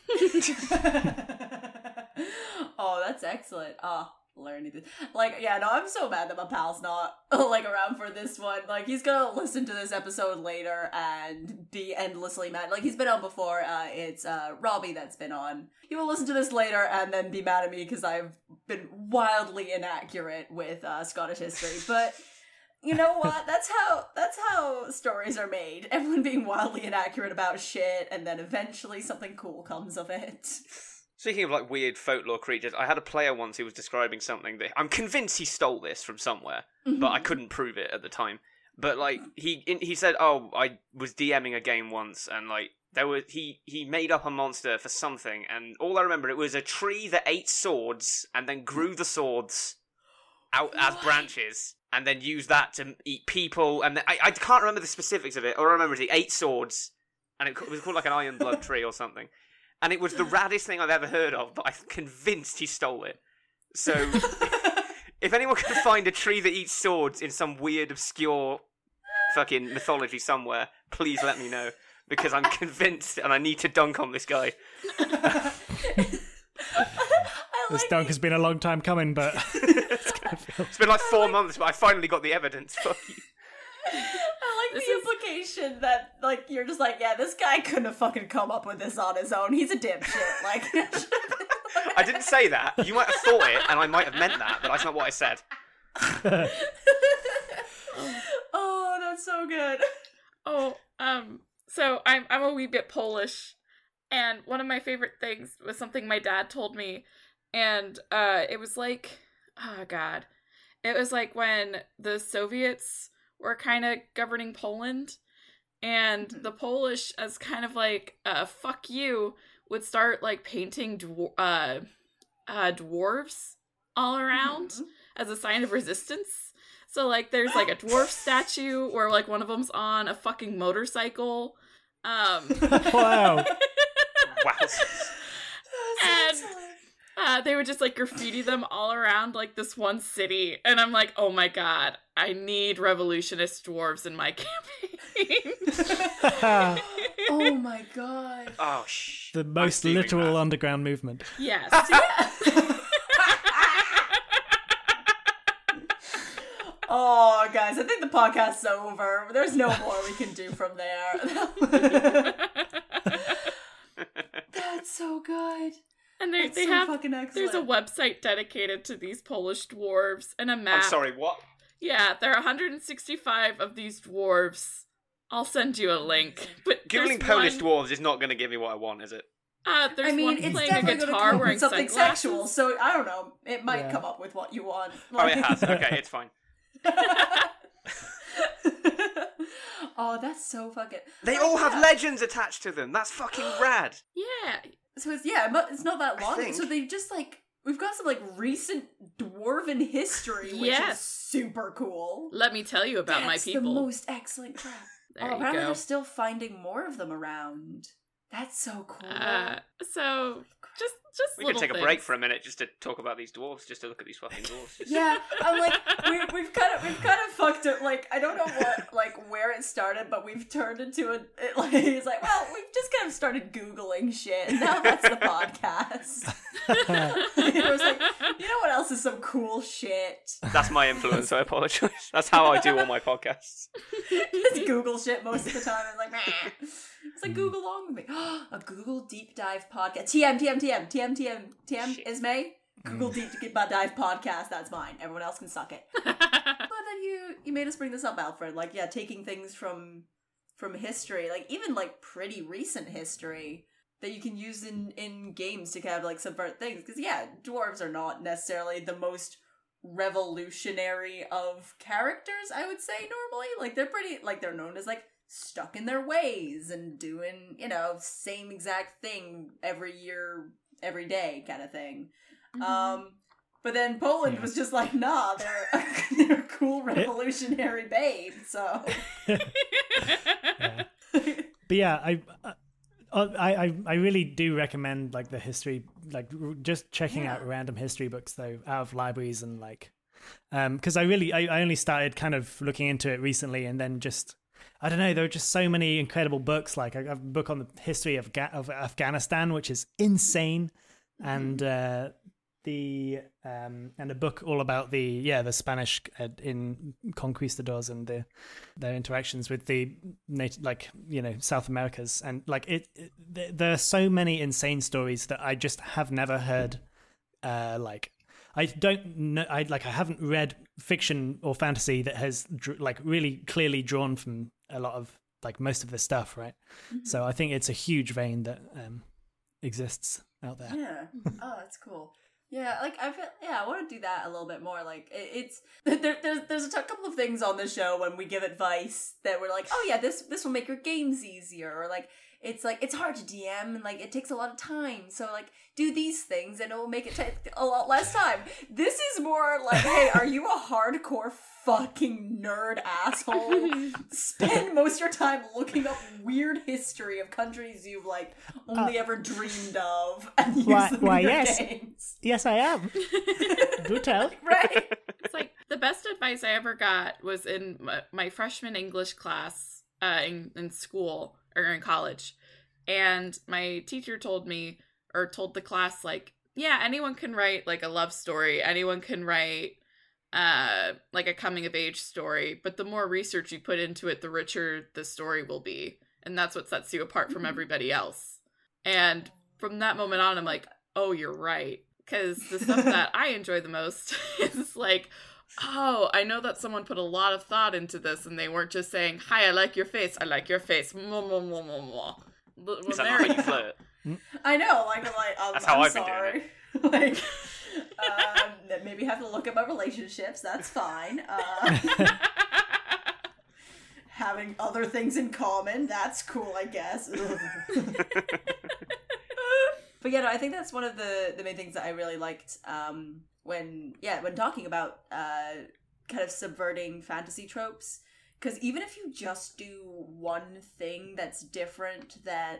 Oh, that's excellent. Oh, learning this. Like, yeah, no, I'm so mad that my pal's not, like, around for this one. Like, he's gonna listen to this episode later and be endlessly mad. Like, he's been on before. It's Robbie that's been on. He will listen to this later and then be mad at me because I've been wildly inaccurate with Scottish history. But you know what? That's how stories are made. Everyone being wildly inaccurate about shit, and then eventually something cool comes of it. Speaking of like weird folklore creatures, I had a player once who was describing something that I'm convinced he stole this from somewhere, but I couldn't prove it at the time. But like he said, "Oh, I was DMing a game once, and like there was he made up a monster for something, and all I remember it was a tree that ate swords and then grew the swords out as branches, and then used that to eat people. And then, I can't remember the specifics of it. All I remember is he ate swords, and it was called like an iron blood tree or something." And it was the raddest thing I've ever heard of, but I'm convinced he stole it. So, if anyone could find a tree that eats swords in some weird, obscure fucking mythology somewhere, please let me know, because I'm convinced and I need to dunk on this guy. This dunk has been a long time coming, but... it's been like 4 months, but I finally got the evidence. Fuck you. The implication that, like, you're just like, yeah, this guy couldn't have fucking come up with this on his own. He's a dipshit. Like, I didn't say that. You might have thought it, and I might have meant that, but that's not what I said. Oh, that's so good. Oh, so I'm a wee bit Polish, and one of my favorite things was something my dad told me, and it was like, oh god, it was like when the Soviets were kind of governing Poland, and the Polish, as kind of like fuck you, would start like painting dwarves all around as a sign of resistance. So like there's like a dwarf statue where like one of them's on a fucking motorcycle. Wow. Wow. And they would just like graffiti them all around like this one city, and I'm like, oh my god, I need revolutionist dwarves in my campaign. Oh my god. Oh shh. The most literal underground movement. Yes. Oh guys, I think the podcast's over. There's no more we can do from there. That's so good. And they so have fucking excellent. There's a website dedicated to these Polish dwarves and a map. I'm sorry, what? Yeah, there are 165 of these dwarves. I'll send you a link. But Googling Polish dwarves is not going to give me what I want, is it? There's one playing a guitar wearing something sunglasses. Sexual, so I don't know. It might come up with what you want. Like... Oh, it has. Okay, it's fine. Oh, that's so fucking... They all have legends attached to them. That's fucking rad. Yeah. So it's not that long. So they just like... We've got some, like, recent dwarven history, which is super cool. Let me tell you about my people. That's the most excellent crap. Apparently they're still finding more of them around. That's so cool. So, just we can take a break for a minute just to talk about these dwarves, just to look at these fucking dwarves. Yeah, I'm like, we've kind of fucked it. Like, I don't know what, like, where it started, but we've turned into it's like, well, we've just kind of started Googling shit, and now that's the podcast. I was like, you know what else is some cool shit? That's my influence, so I apologize. That's how I do all my podcasts. Just Google shit most of the time. I'm like, meh. It's like Google along with me. A Google deep dive podcast. TM, TM, TM, TM, TM, TM, Ismay. Google Deep to Get My Dive podcast, that's mine. Everyone else can suck it. But then you made us bring this up, Alfred. Like, yeah, taking things from history, like even like pretty recent history that you can use in games to kind of like subvert things. Because yeah, dwarves are not necessarily the most revolutionary of characters, I would say, normally. Like they're pretty, like they're known as like stuck in their ways and doing, you know, same exact thing every year, every day kind of thing. Mm-hmm. But then Poland was just like, nah, they're a cool revolutionary babe, so. Yeah. But yeah, I really do recommend like the history, like just checking out random history books though, out of libraries and like, because I only started kind of looking into it recently, and then just, I don't know, there are just so many incredible books. Like I have a book on the history of Afghanistan, which is insane, and and a book all about the Spanish in conquistadors and their interactions with the South Americas, and like there are so many insane stories that I just have never heard. I don't know, I haven't read fiction or fantasy that has like really clearly drawn from a lot of like most of this stuff, right? Mm-hmm. So I think it's a huge vein that exists out there. Yeah. Oh, that's cool. Yeah, like I feel, I want to do that a little bit more. Like there's a couple of things on the show when we give advice that we're like, oh yeah, this will make your games easier, or like it's hard to DM and like it takes a lot of time, so like do these things and it will make it take a lot less time. This is more like, hey, are you a hardcore fucking nerd asshole? Spend most of your time looking up weird history of countries you've like only ever dreamed of and use them in your games. Yes, I am. Do tell. Right? It's like the best advice I ever got was in my freshman English class in school or in college, and my teacher told the class, like, yeah, anyone can write like a love story, anyone can write like a coming of age story, but the more research you put into it, the richer the story will be, and that's what sets you apart from everybody else. And from that moment on, I'm like, oh, you're right, because the stuff that I enjoy the most is like, oh, I know that someone put a lot of thought into this, and they weren't just saying, hi, I like your face. Mwah, mwah, mwah, mwah, mwah. Is that not how you flirt? I know, that's how I've been doing it. Maybe have to look at my relationships, that's fine. Having other things in common, that's cool, I guess. But yeah, no, I think that's one of the main things that I really liked, when talking about kind of subverting fantasy tropes, because even if you just do one thing that's different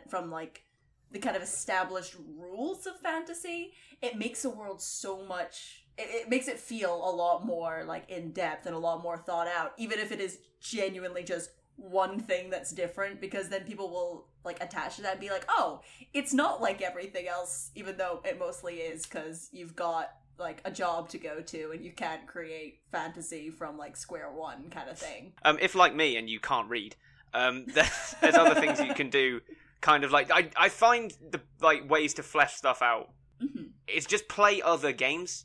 from like the kind of established rules of fantasy, it makes the world so much. It makes it feel a lot more like in depth and a lot more thought out, even if it is genuinely just one thing that's different, because then people will like attach to that and be like, oh, it's not like everything else, even though it mostly is, because you've got like a job to go to and you can't create fantasy from like square one kind of thing. If like me and you can't read, there's other things you can do, kind of like I find the like ways to flesh stuff out. Mm-hmm. It's just play other games.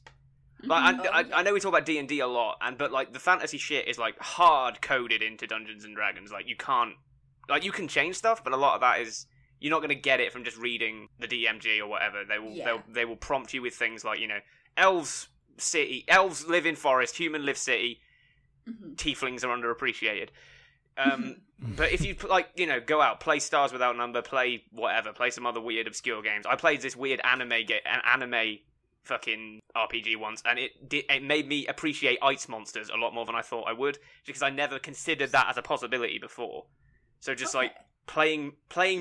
Like I know we talk about D&D a lot, but like the fantasy shit is like hard coded into Dungeons and Dragons. Like you can't, like you can change stuff, but a lot of that is you're not going to get it from just reading the DMG or whatever. They will prompt you with things like, you know, elves live in forest, human live city, tieflings are underappreciated. But if you like, you know, go out, play Stars Without Number, play whatever, play some other weird obscure games. I played this weird anime fucking RPG once, and it made me appreciate ice monsters a lot more than I thought I would, because I never considered that as a possibility before. So just like playing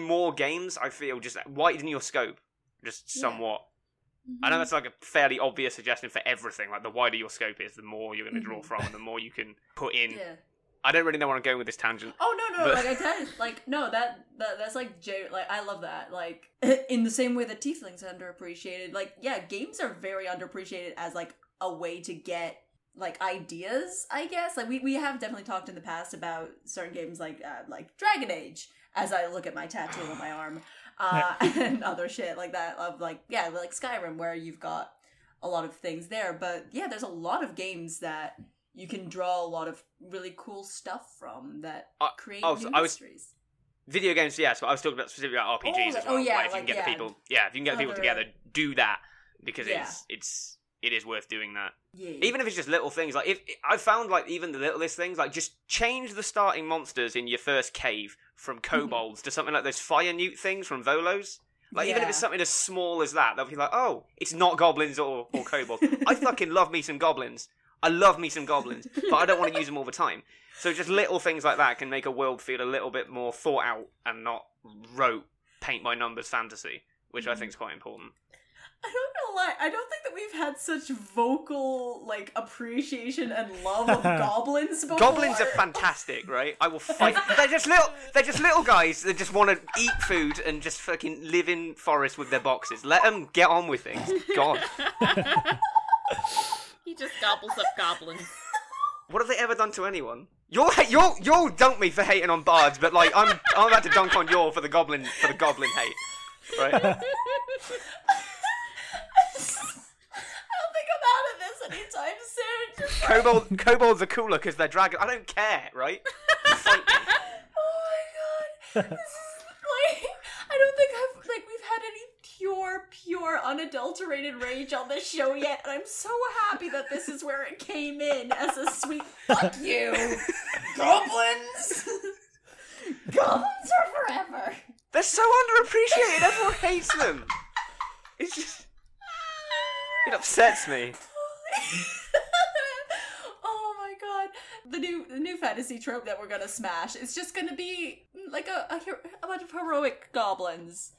more games, I feel, just widen your scope just somewhat. Mm-hmm. I know that's like a fairly obvious suggestion for everything. Like the wider your scope is, the more you're going to draw from, and the more you can put in. Yeah. I don't really know where I'm going with this tangent. Oh no, but... like I tell you, like no, that's like like I love that. Like in the same way that tieflings are underappreciated, like yeah, games are very underappreciated as like a way to get like ideas, I guess. Like we have definitely talked in the past about certain games like Dragon Age, as I look at my tattoo on my arm, and other shit like that, of like Skyrim, where you've got a lot of things there. But yeah, there's a lot of games that you can draw a lot of really cool stuff from that create new mysteries. Video games, yes, but I was talking about specifically about RPGs as well. Oh, yeah, like, if you can get the people, if you can get the people together, do that, because it is worth doing that. Yeah, yeah. Even if it's just little things, like if I found like even the littlest things, like just change the starting monsters in your first cave from kobolds to something like those fire newt things from Volos. Like even if it's something as small as that, they'll be like, oh, it's not goblins or kobolds. I fucking love me some goblins. I love me some goblins, but I don't want to use them all the time. So just little things like that can make a world feel a little bit more thought out and not rote, paint-by-numbers fantasy, which I think is quite important. I don't know why. I don't think that we've had such vocal, like, appreciation and love of goblins before. Goblins are fantastic, right? I will fight. They're just little guys that just want to eat food and just fucking live in forests with their boxes. Let them get on with things. God. He just gobbles up goblins. What have they ever done to anyone? You'll dunk me for hating on bards, but like I'm about to dunk on you for the goblin hate, right? I don't think I'm out of this anytime soon. Just kobolds are cooler because they're dragons. I don't care, right? Oh my god, this is like I don't think we've had any pure, unadulterated rage on this show yet, and I'm so happy that this is where it came in as a sweet fuck you! Goblins! Goblins are forever! They're so underappreciated, everyone hates them! It's just... It upsets me. Oh my god. The new fantasy trope that we're gonna smash is just gonna be like a bunch of heroic goblins.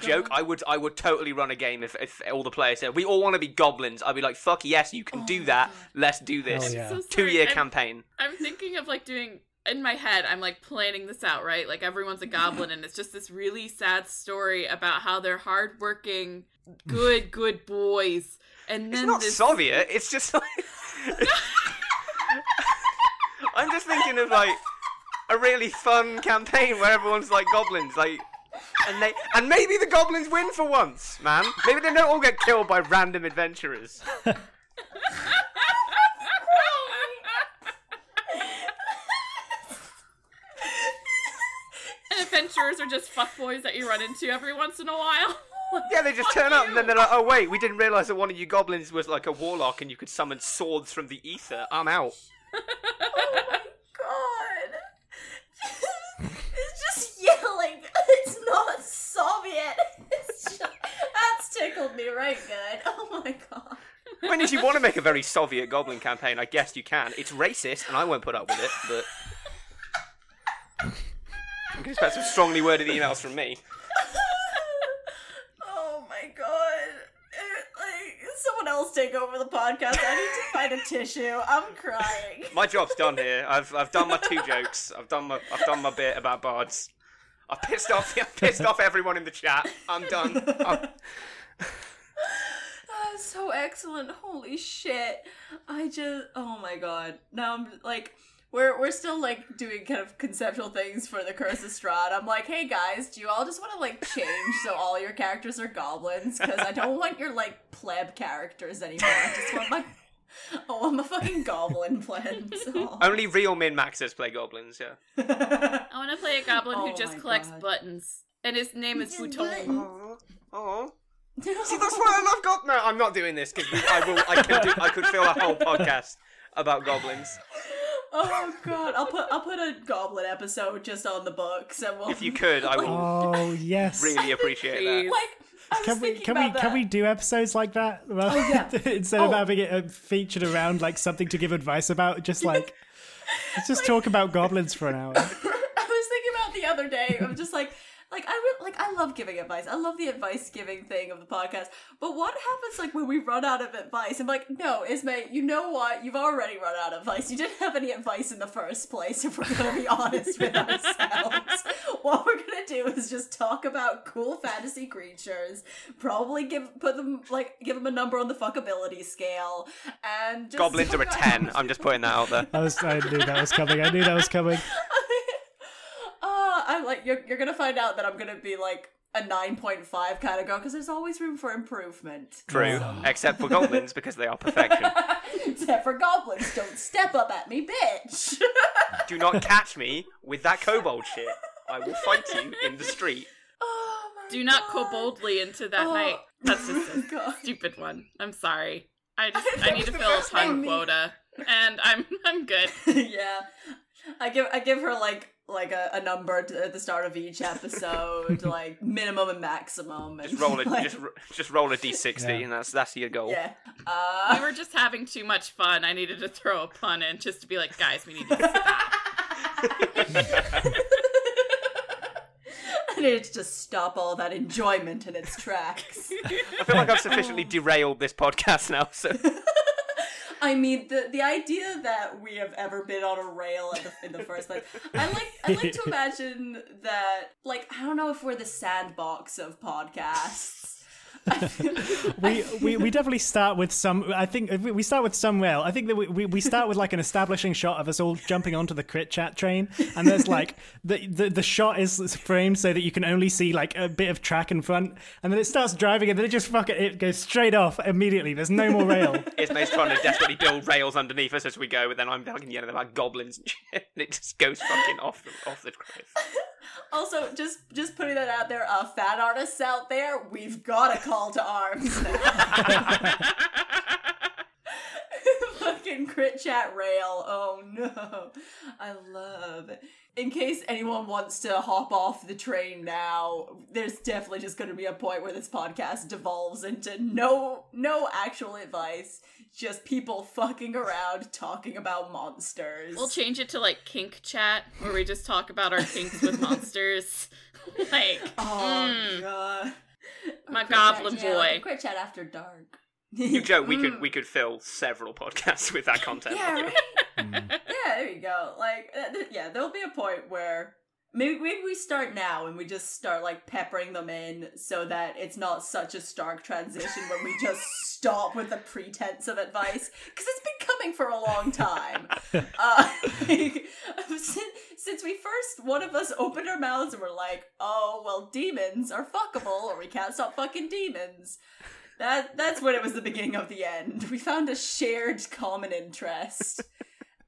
Joke. I would totally run a game if all the players said we all want to be goblins. I'd be like, fuck yes, you can do that. Let's do this. Yeah. So 2-year campaign. I'm thinking of like doing in my head. I'm like planning this out, right? Like everyone's a goblin, and it's just this really sad story about how they're hardworking, good boys, and then it's not Soviet. It's just like I'm just thinking of like a really fun campaign where everyone's like goblins, like. And maybe the goblins win for once, man. Maybe they don't all get killed by random adventurers. And adventurers are just fuckboys that you run into every once in a while. Yeah, they just turn up and then they're like, oh wait, we didn't realise that one of you goblins was like a warlock and you could summon swords from the ether. I'm out. Oh my god. It's just yelling. It's not Soviet. It's just, that's tickled me right good. Oh my god. When did you want to make a very Soviet goblin campaign? I guess you can. It's racist, and I won't put up with it, but... I can expect some strongly worded emails from me. Oh my god. Someone else take over the podcast. I need to find a tissue. I'm crying. My job's done here. I've done my 2 jokes. I've done my bit about bards. I pissed off everyone in the chat. I'm done. That's so excellent. Holy shit. Oh my god. Now I'm like, we're still like doing kind of conceptual things for the Curse of Strahd. I'm like, hey guys, do you all just want to like change so all your characters are goblins? Because I don't want your like pleb characters anymore. I just want my... Oh, I'm a fucking goblin plan. So. Only real min-maxers play goblins, yeah. I want to play a goblin who just collects buttons. And his name is Bouton. Oh. See, that's why I love goblins. No, I'm not doing this, because I could fill a whole podcast about goblins. Oh, God. I'll put a goblin episode just on the books. And we'll... If you could, I would yes. really appreciate that. Like... Can we do episodes like that? Well, oh, yeah. Instead of having it featured around like something to give advice about, just like let's just like, talk about goblins for an hour. I was thinking about the other day. I'm just like I love giving advice. I love the advice giving thing of the podcast. But what happens like when we run out of advice? I'm like, no, Ismay, you know what? You've already run out of advice. You didn't have any advice in the first place. If we're gonna be honest with ourselves, what we're gonna do is just talk about cool fantasy creatures. Probably give them a number on the fuckability scale. And just goblins are a 10. I'm just putting that out there. I knew that was coming. I'm like, you're gonna find out that I'm gonna be like a 9.5 kind of go, because there's always room for improvement. True, except for goblins, because they are perfection. Except for goblins, don't step up at me, bitch! Do not catch me with that kobold shit. I will fight you in the street. Oh my Do not God. Go boldly into that night. That's just a stupid one. I'm sorry. I need to fill a time quota, and I'm good. Yeah, I give her like a number at the start of each episode, like minimum and maximum. And just roll a d60, yeah. And that's your goal. Yeah, we were just having too much fun. I needed to throw a pun in just to be like, guys, we need to stop. I needed to just stop all that enjoyment in its tracks. I feel like I've sufficiently derailed this podcast now. So. I mean, the idea that we have ever been on a rail in the first place, I like to imagine that, like, I don't know if we're the sandbox of podcasts. we definitely start with some. I think we start with some rail. I think that we start with like an establishing shot of us all jumping onto the Crit Chat train, and there's like the shot is framed so that you can only see like a bit of track in front, and then it starts driving, and then it goes straight off immediately. There's no more rail. Ismay's trying to desperately build rails underneath us as we go, but then I'm fucking yelling about goblins, and shit, and it just goes fucking off the cliff. Also, just putting that out there, fan artists out there, we've got a call to arms now. Fucking Crit Chat rail, oh no. I love it. In case anyone wants to hop off the train now, there's definitely just going to be a point where this podcast devolves into no actual advice, just people fucking around talking about monsters. We'll change it to like kink chat, where we just talk about our kinks with monsters. Like, God, my goblin boy. Crit Chat after dark. You joke. We could fill several podcasts with that content. Yeah, right? Yeah, there you go. Like, there'll be a point where maybe we start now and we just start like peppering them in, so that it's not such a stark transition when we just stop with the pretense of advice, because it's been coming for a long time. Since we first, one of us opened our mouths and we're like, oh well, demons are fuckable, or we can't stop fucking demons. That's when it was the beginning of the end. We found a shared common interest.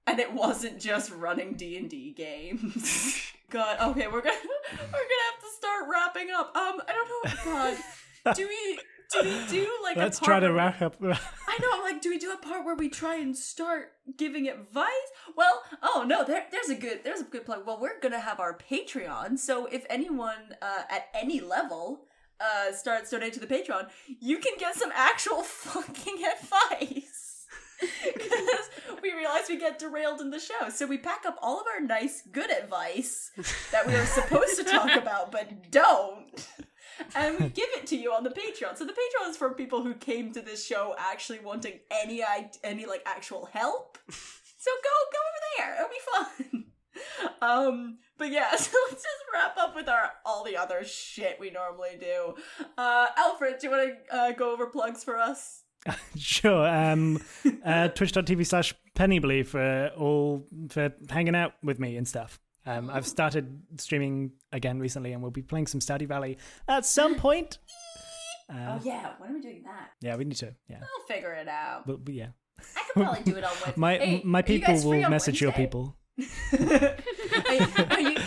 And it wasn't just running D&D games. God, okay, we're gonna have to start wrapping up. I don't know, God. Do we do like a part? Let's try to wrap up. I know, like, do we do a part where we try and start giving advice? Well, oh no, there's a good plug. Well, we're gonna have our Patreon, so if anyone at any level starts donating to the Patreon, you can get some actual fucking advice. Because we realize we get derailed in the show, so we pack up all of our nice, good advice that we were supposed to talk about, but don't, and we give it to you on the Patreon. So the Patreon is for people who came to this show actually wanting any like actual help. So go over there; it'll be fun. But yeah, so let's just wrap up with all the other shit we normally do. Alfred, do you want to go over plugs for us? Sure. Twitch.tv/PennyBlue for hanging out with me and stuff. I've started streaming again recently, and we'll be playing some Stardew Valley at some point. Oh yeah, when are we doing that? Yeah, we need to. Yeah, we'll figure it out. But yeah, I could probably do it on Wednesday. My people will message Wednesday? Your people. Are you...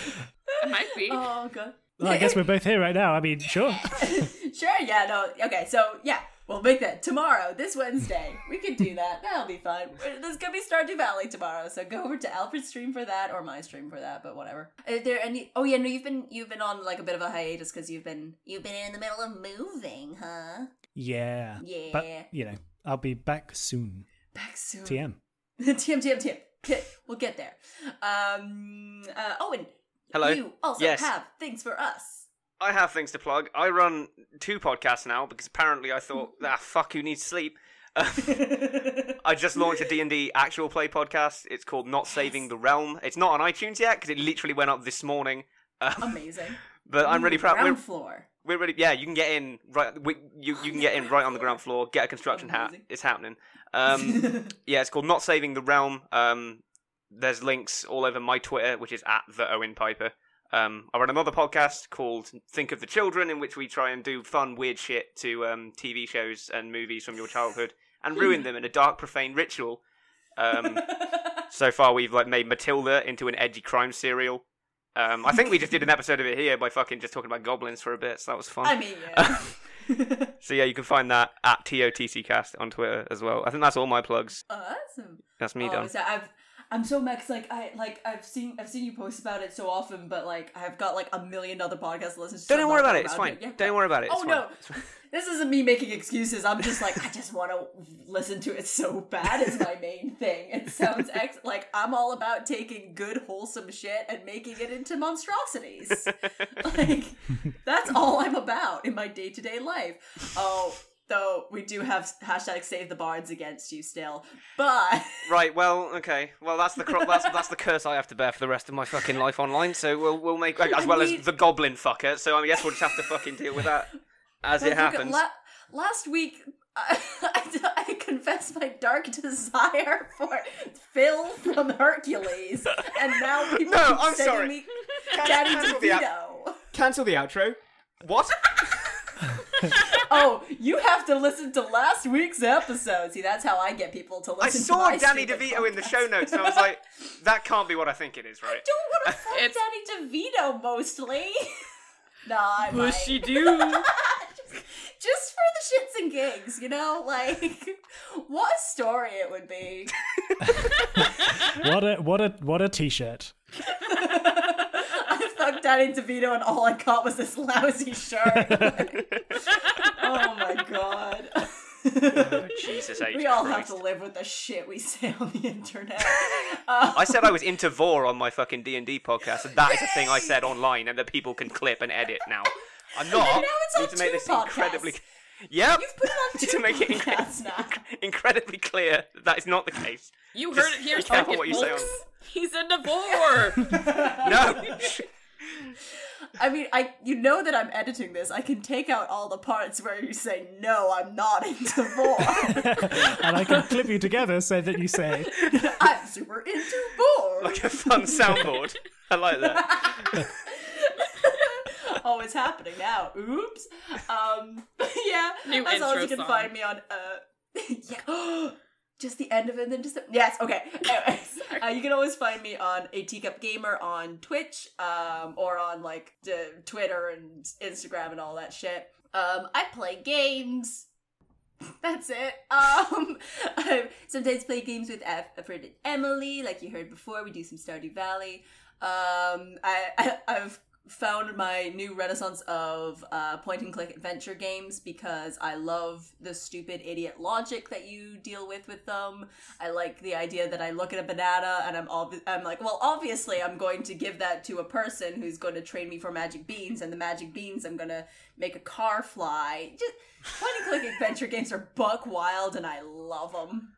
Might be. Oh god. Well, I guess we're both here right now. I mean, sure. Sure. Yeah. No. Okay. So yeah, we'll make that tomorrow. This Wednesday, we could do that. That'll be fun. There's gonna be Stardew Valley tomorrow, so go over to Alfred's stream for that, or my stream for that. But whatever. Are there any? Oh yeah. No, you've been on like a bit of a hiatus because you've been in the middle of moving, huh? Yeah. Yeah. But you know, I'll be back soon. Back soon. TM. TM. We'll get there. Owen, hello. You also have things for us. I have things to plug. I run 2 podcasts now because apparently I thought, fuck, who needs sleep? I just launched a D&D actual play podcast. It's called Not Saving the Realm. It's not on iTunes yet because it literally went up this morning. Amazing. But I'm really proud. Ground floor. We're really, yeah. You can get in right. You can get in right on the ground floor. Get a construction hat. It's happening. Yeah, it's called Not Saving the Realm. There's links all over my Twitter, which is @TheOwenPiper. I run another podcast called Think of the Children, in which we try and do fun, weird shit to TV shows and movies from your childhood and ruin them in a dark, profane ritual. So far, we've made Matilda into an edgy crime serial. I think we just did an episode of it here by fucking just talking about goblins for a bit, so that was fun. I mean, yeah. So yeah, you can find that at TOTCcast on Twitter as well. I think that's all my plugs. Awesome. That's me done. So I'm so mad, I've seen you post about it so often, but I've got a million other podcasts to listen to. Don't worry about it. It's fine. Yeah. Don't worry about it. It's fine. No, this isn't me making excuses. I'm just I just want to listen to it so bad. Is my main thing. It sounds I'm all about taking good wholesome shit and making it into monstrosities. That's all I'm about in my day to day life. Oh. Though we do have hashtag save the bards against you still, but right, well, okay, well that's the that's the curse I have to bear for the rest of my fucking life online. So we'll make as well as the goblin fucker. So I guess we'll just have to fucking deal with that as it happens. Last week, I confessed my dark desire for Phil from Hercules, and now people are sending me Daddy DeVito. Cancel the outro. What? Oh, you have to listen to last week's episode. See, that's how I get people to listen to my podcast. I saw Danny DeVito in the show notes, and I was like, that can't be what I think it is, right? I don't want to fuck Danny DeVito, mostly. Nah, I might. Bushy do. Just for the shits and gigs, what a story it would be. What a t-shirt. Fuck Danny DeVito, and all I got was this lousy shirt. Oh my god. Oh, Jesus H. We all Christ. Have to live with the shit we say on the internet. I said I was into vor on my fucking D&D podcast, and that is a thing I said online, and that people can clip and edit now. I'm not. And now it's on two podcasts. Incredibly... Yep. You've put it on two podcasts now. Incredibly clear that is not the case. You heard it here. Careful what you say on... He's into vor. No. I mean, that I'm editing this. I can take out all the parts where you say, no, I'm not into vor. And I can clip you together so that you say, I'm super into vor. Like a fun soundboard. I like that. Oh, it's happening now. Oops. Yeah, new that's all you can song. Find me on. Yeah. Just the end of it, then just yes, okay. Anyways, you can always find me on A Teacup Gamer on Twitch, or on Twitter and Instagram and all that shit. I play games. That's it. I sometimes play games with Alfred and Emily, like you heard before. We do some Stardew Valley. I've found my new renaissance of point-and-click adventure games because I love the stupid idiot logic that you deal with them. I like the idea that I look at a banana and I'm like, well, obviously I'm going to give that to a person who's going to train me for magic beans, and the magic beans I'm going to make a car fly. Just point-and-click adventure games are buck wild, and I love them.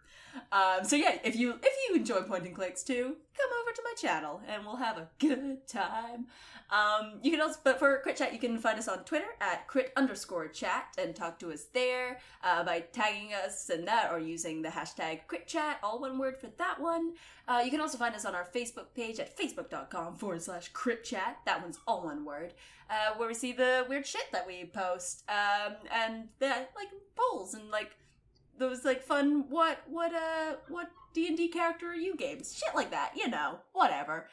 So yeah, if you enjoy point and clicks too, come over to my channel and we'll have a good time. You can also, but for Crit Chat, you can find us on Twitter at crit_chat and talk to us there by tagging us in that or using the hashtag Crit Chat, all one word for that one. You can also find us on our Facebook page at facebook.com/Crit Chat. That one's all one word. Where we see the weird shit that we post, and the polls and those fun what D&D character are you games, shit like that, whatever.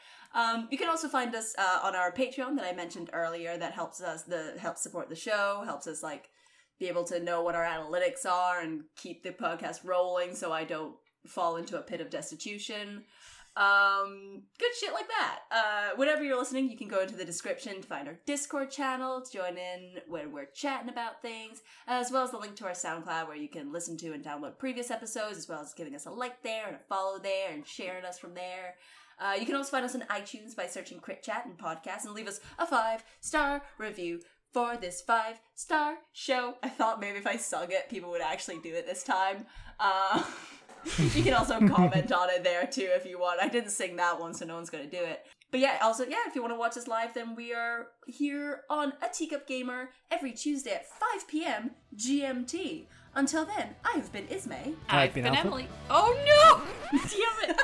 You can also find us on our Patreon that I mentioned earlier. That helps support the show, helps us be able to know what our analytics are and keep the podcast rolling so I don't fall into a pit of destitution. Good shit like that. Whenever you're listening, you can go into the description to find our Discord channel, to join in when we're chatting about things, as well as the link to our SoundCloud where you can listen to and download previous episodes, as well as giving us a like there and a follow there and sharing us from there. You can also find us on iTunes by searching Crit Chat and Podcast, and leave us a 5-star review for this 5-star show. I thought maybe if I sung it, people would actually do it this time. You can also comment on it there too if you want. I didn't sing that one, so no one's going to do it. But yeah, also, if you want to watch us live, then we are here on A Teacup Gamer every Tuesday at 5 p.m. GMT. Until then, I've been Ismay. I've been Emily. Oh no! Damn it!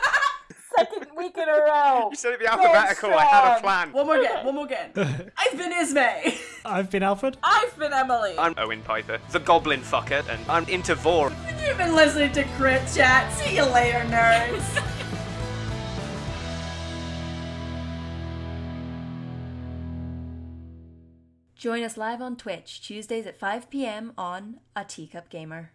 Second week in a row. You said it'd be alphabetical. I had a plan. One more game. I've been Ismay. I've been Alfred. I've been Emily. I'm Owen Piper, the goblin fucker, and I'm into Vor. You've been listening to Crit Chat. See you later, nerds. Join us live on Twitch, Tuesdays at 5 p.m. on A Teacup Gamer.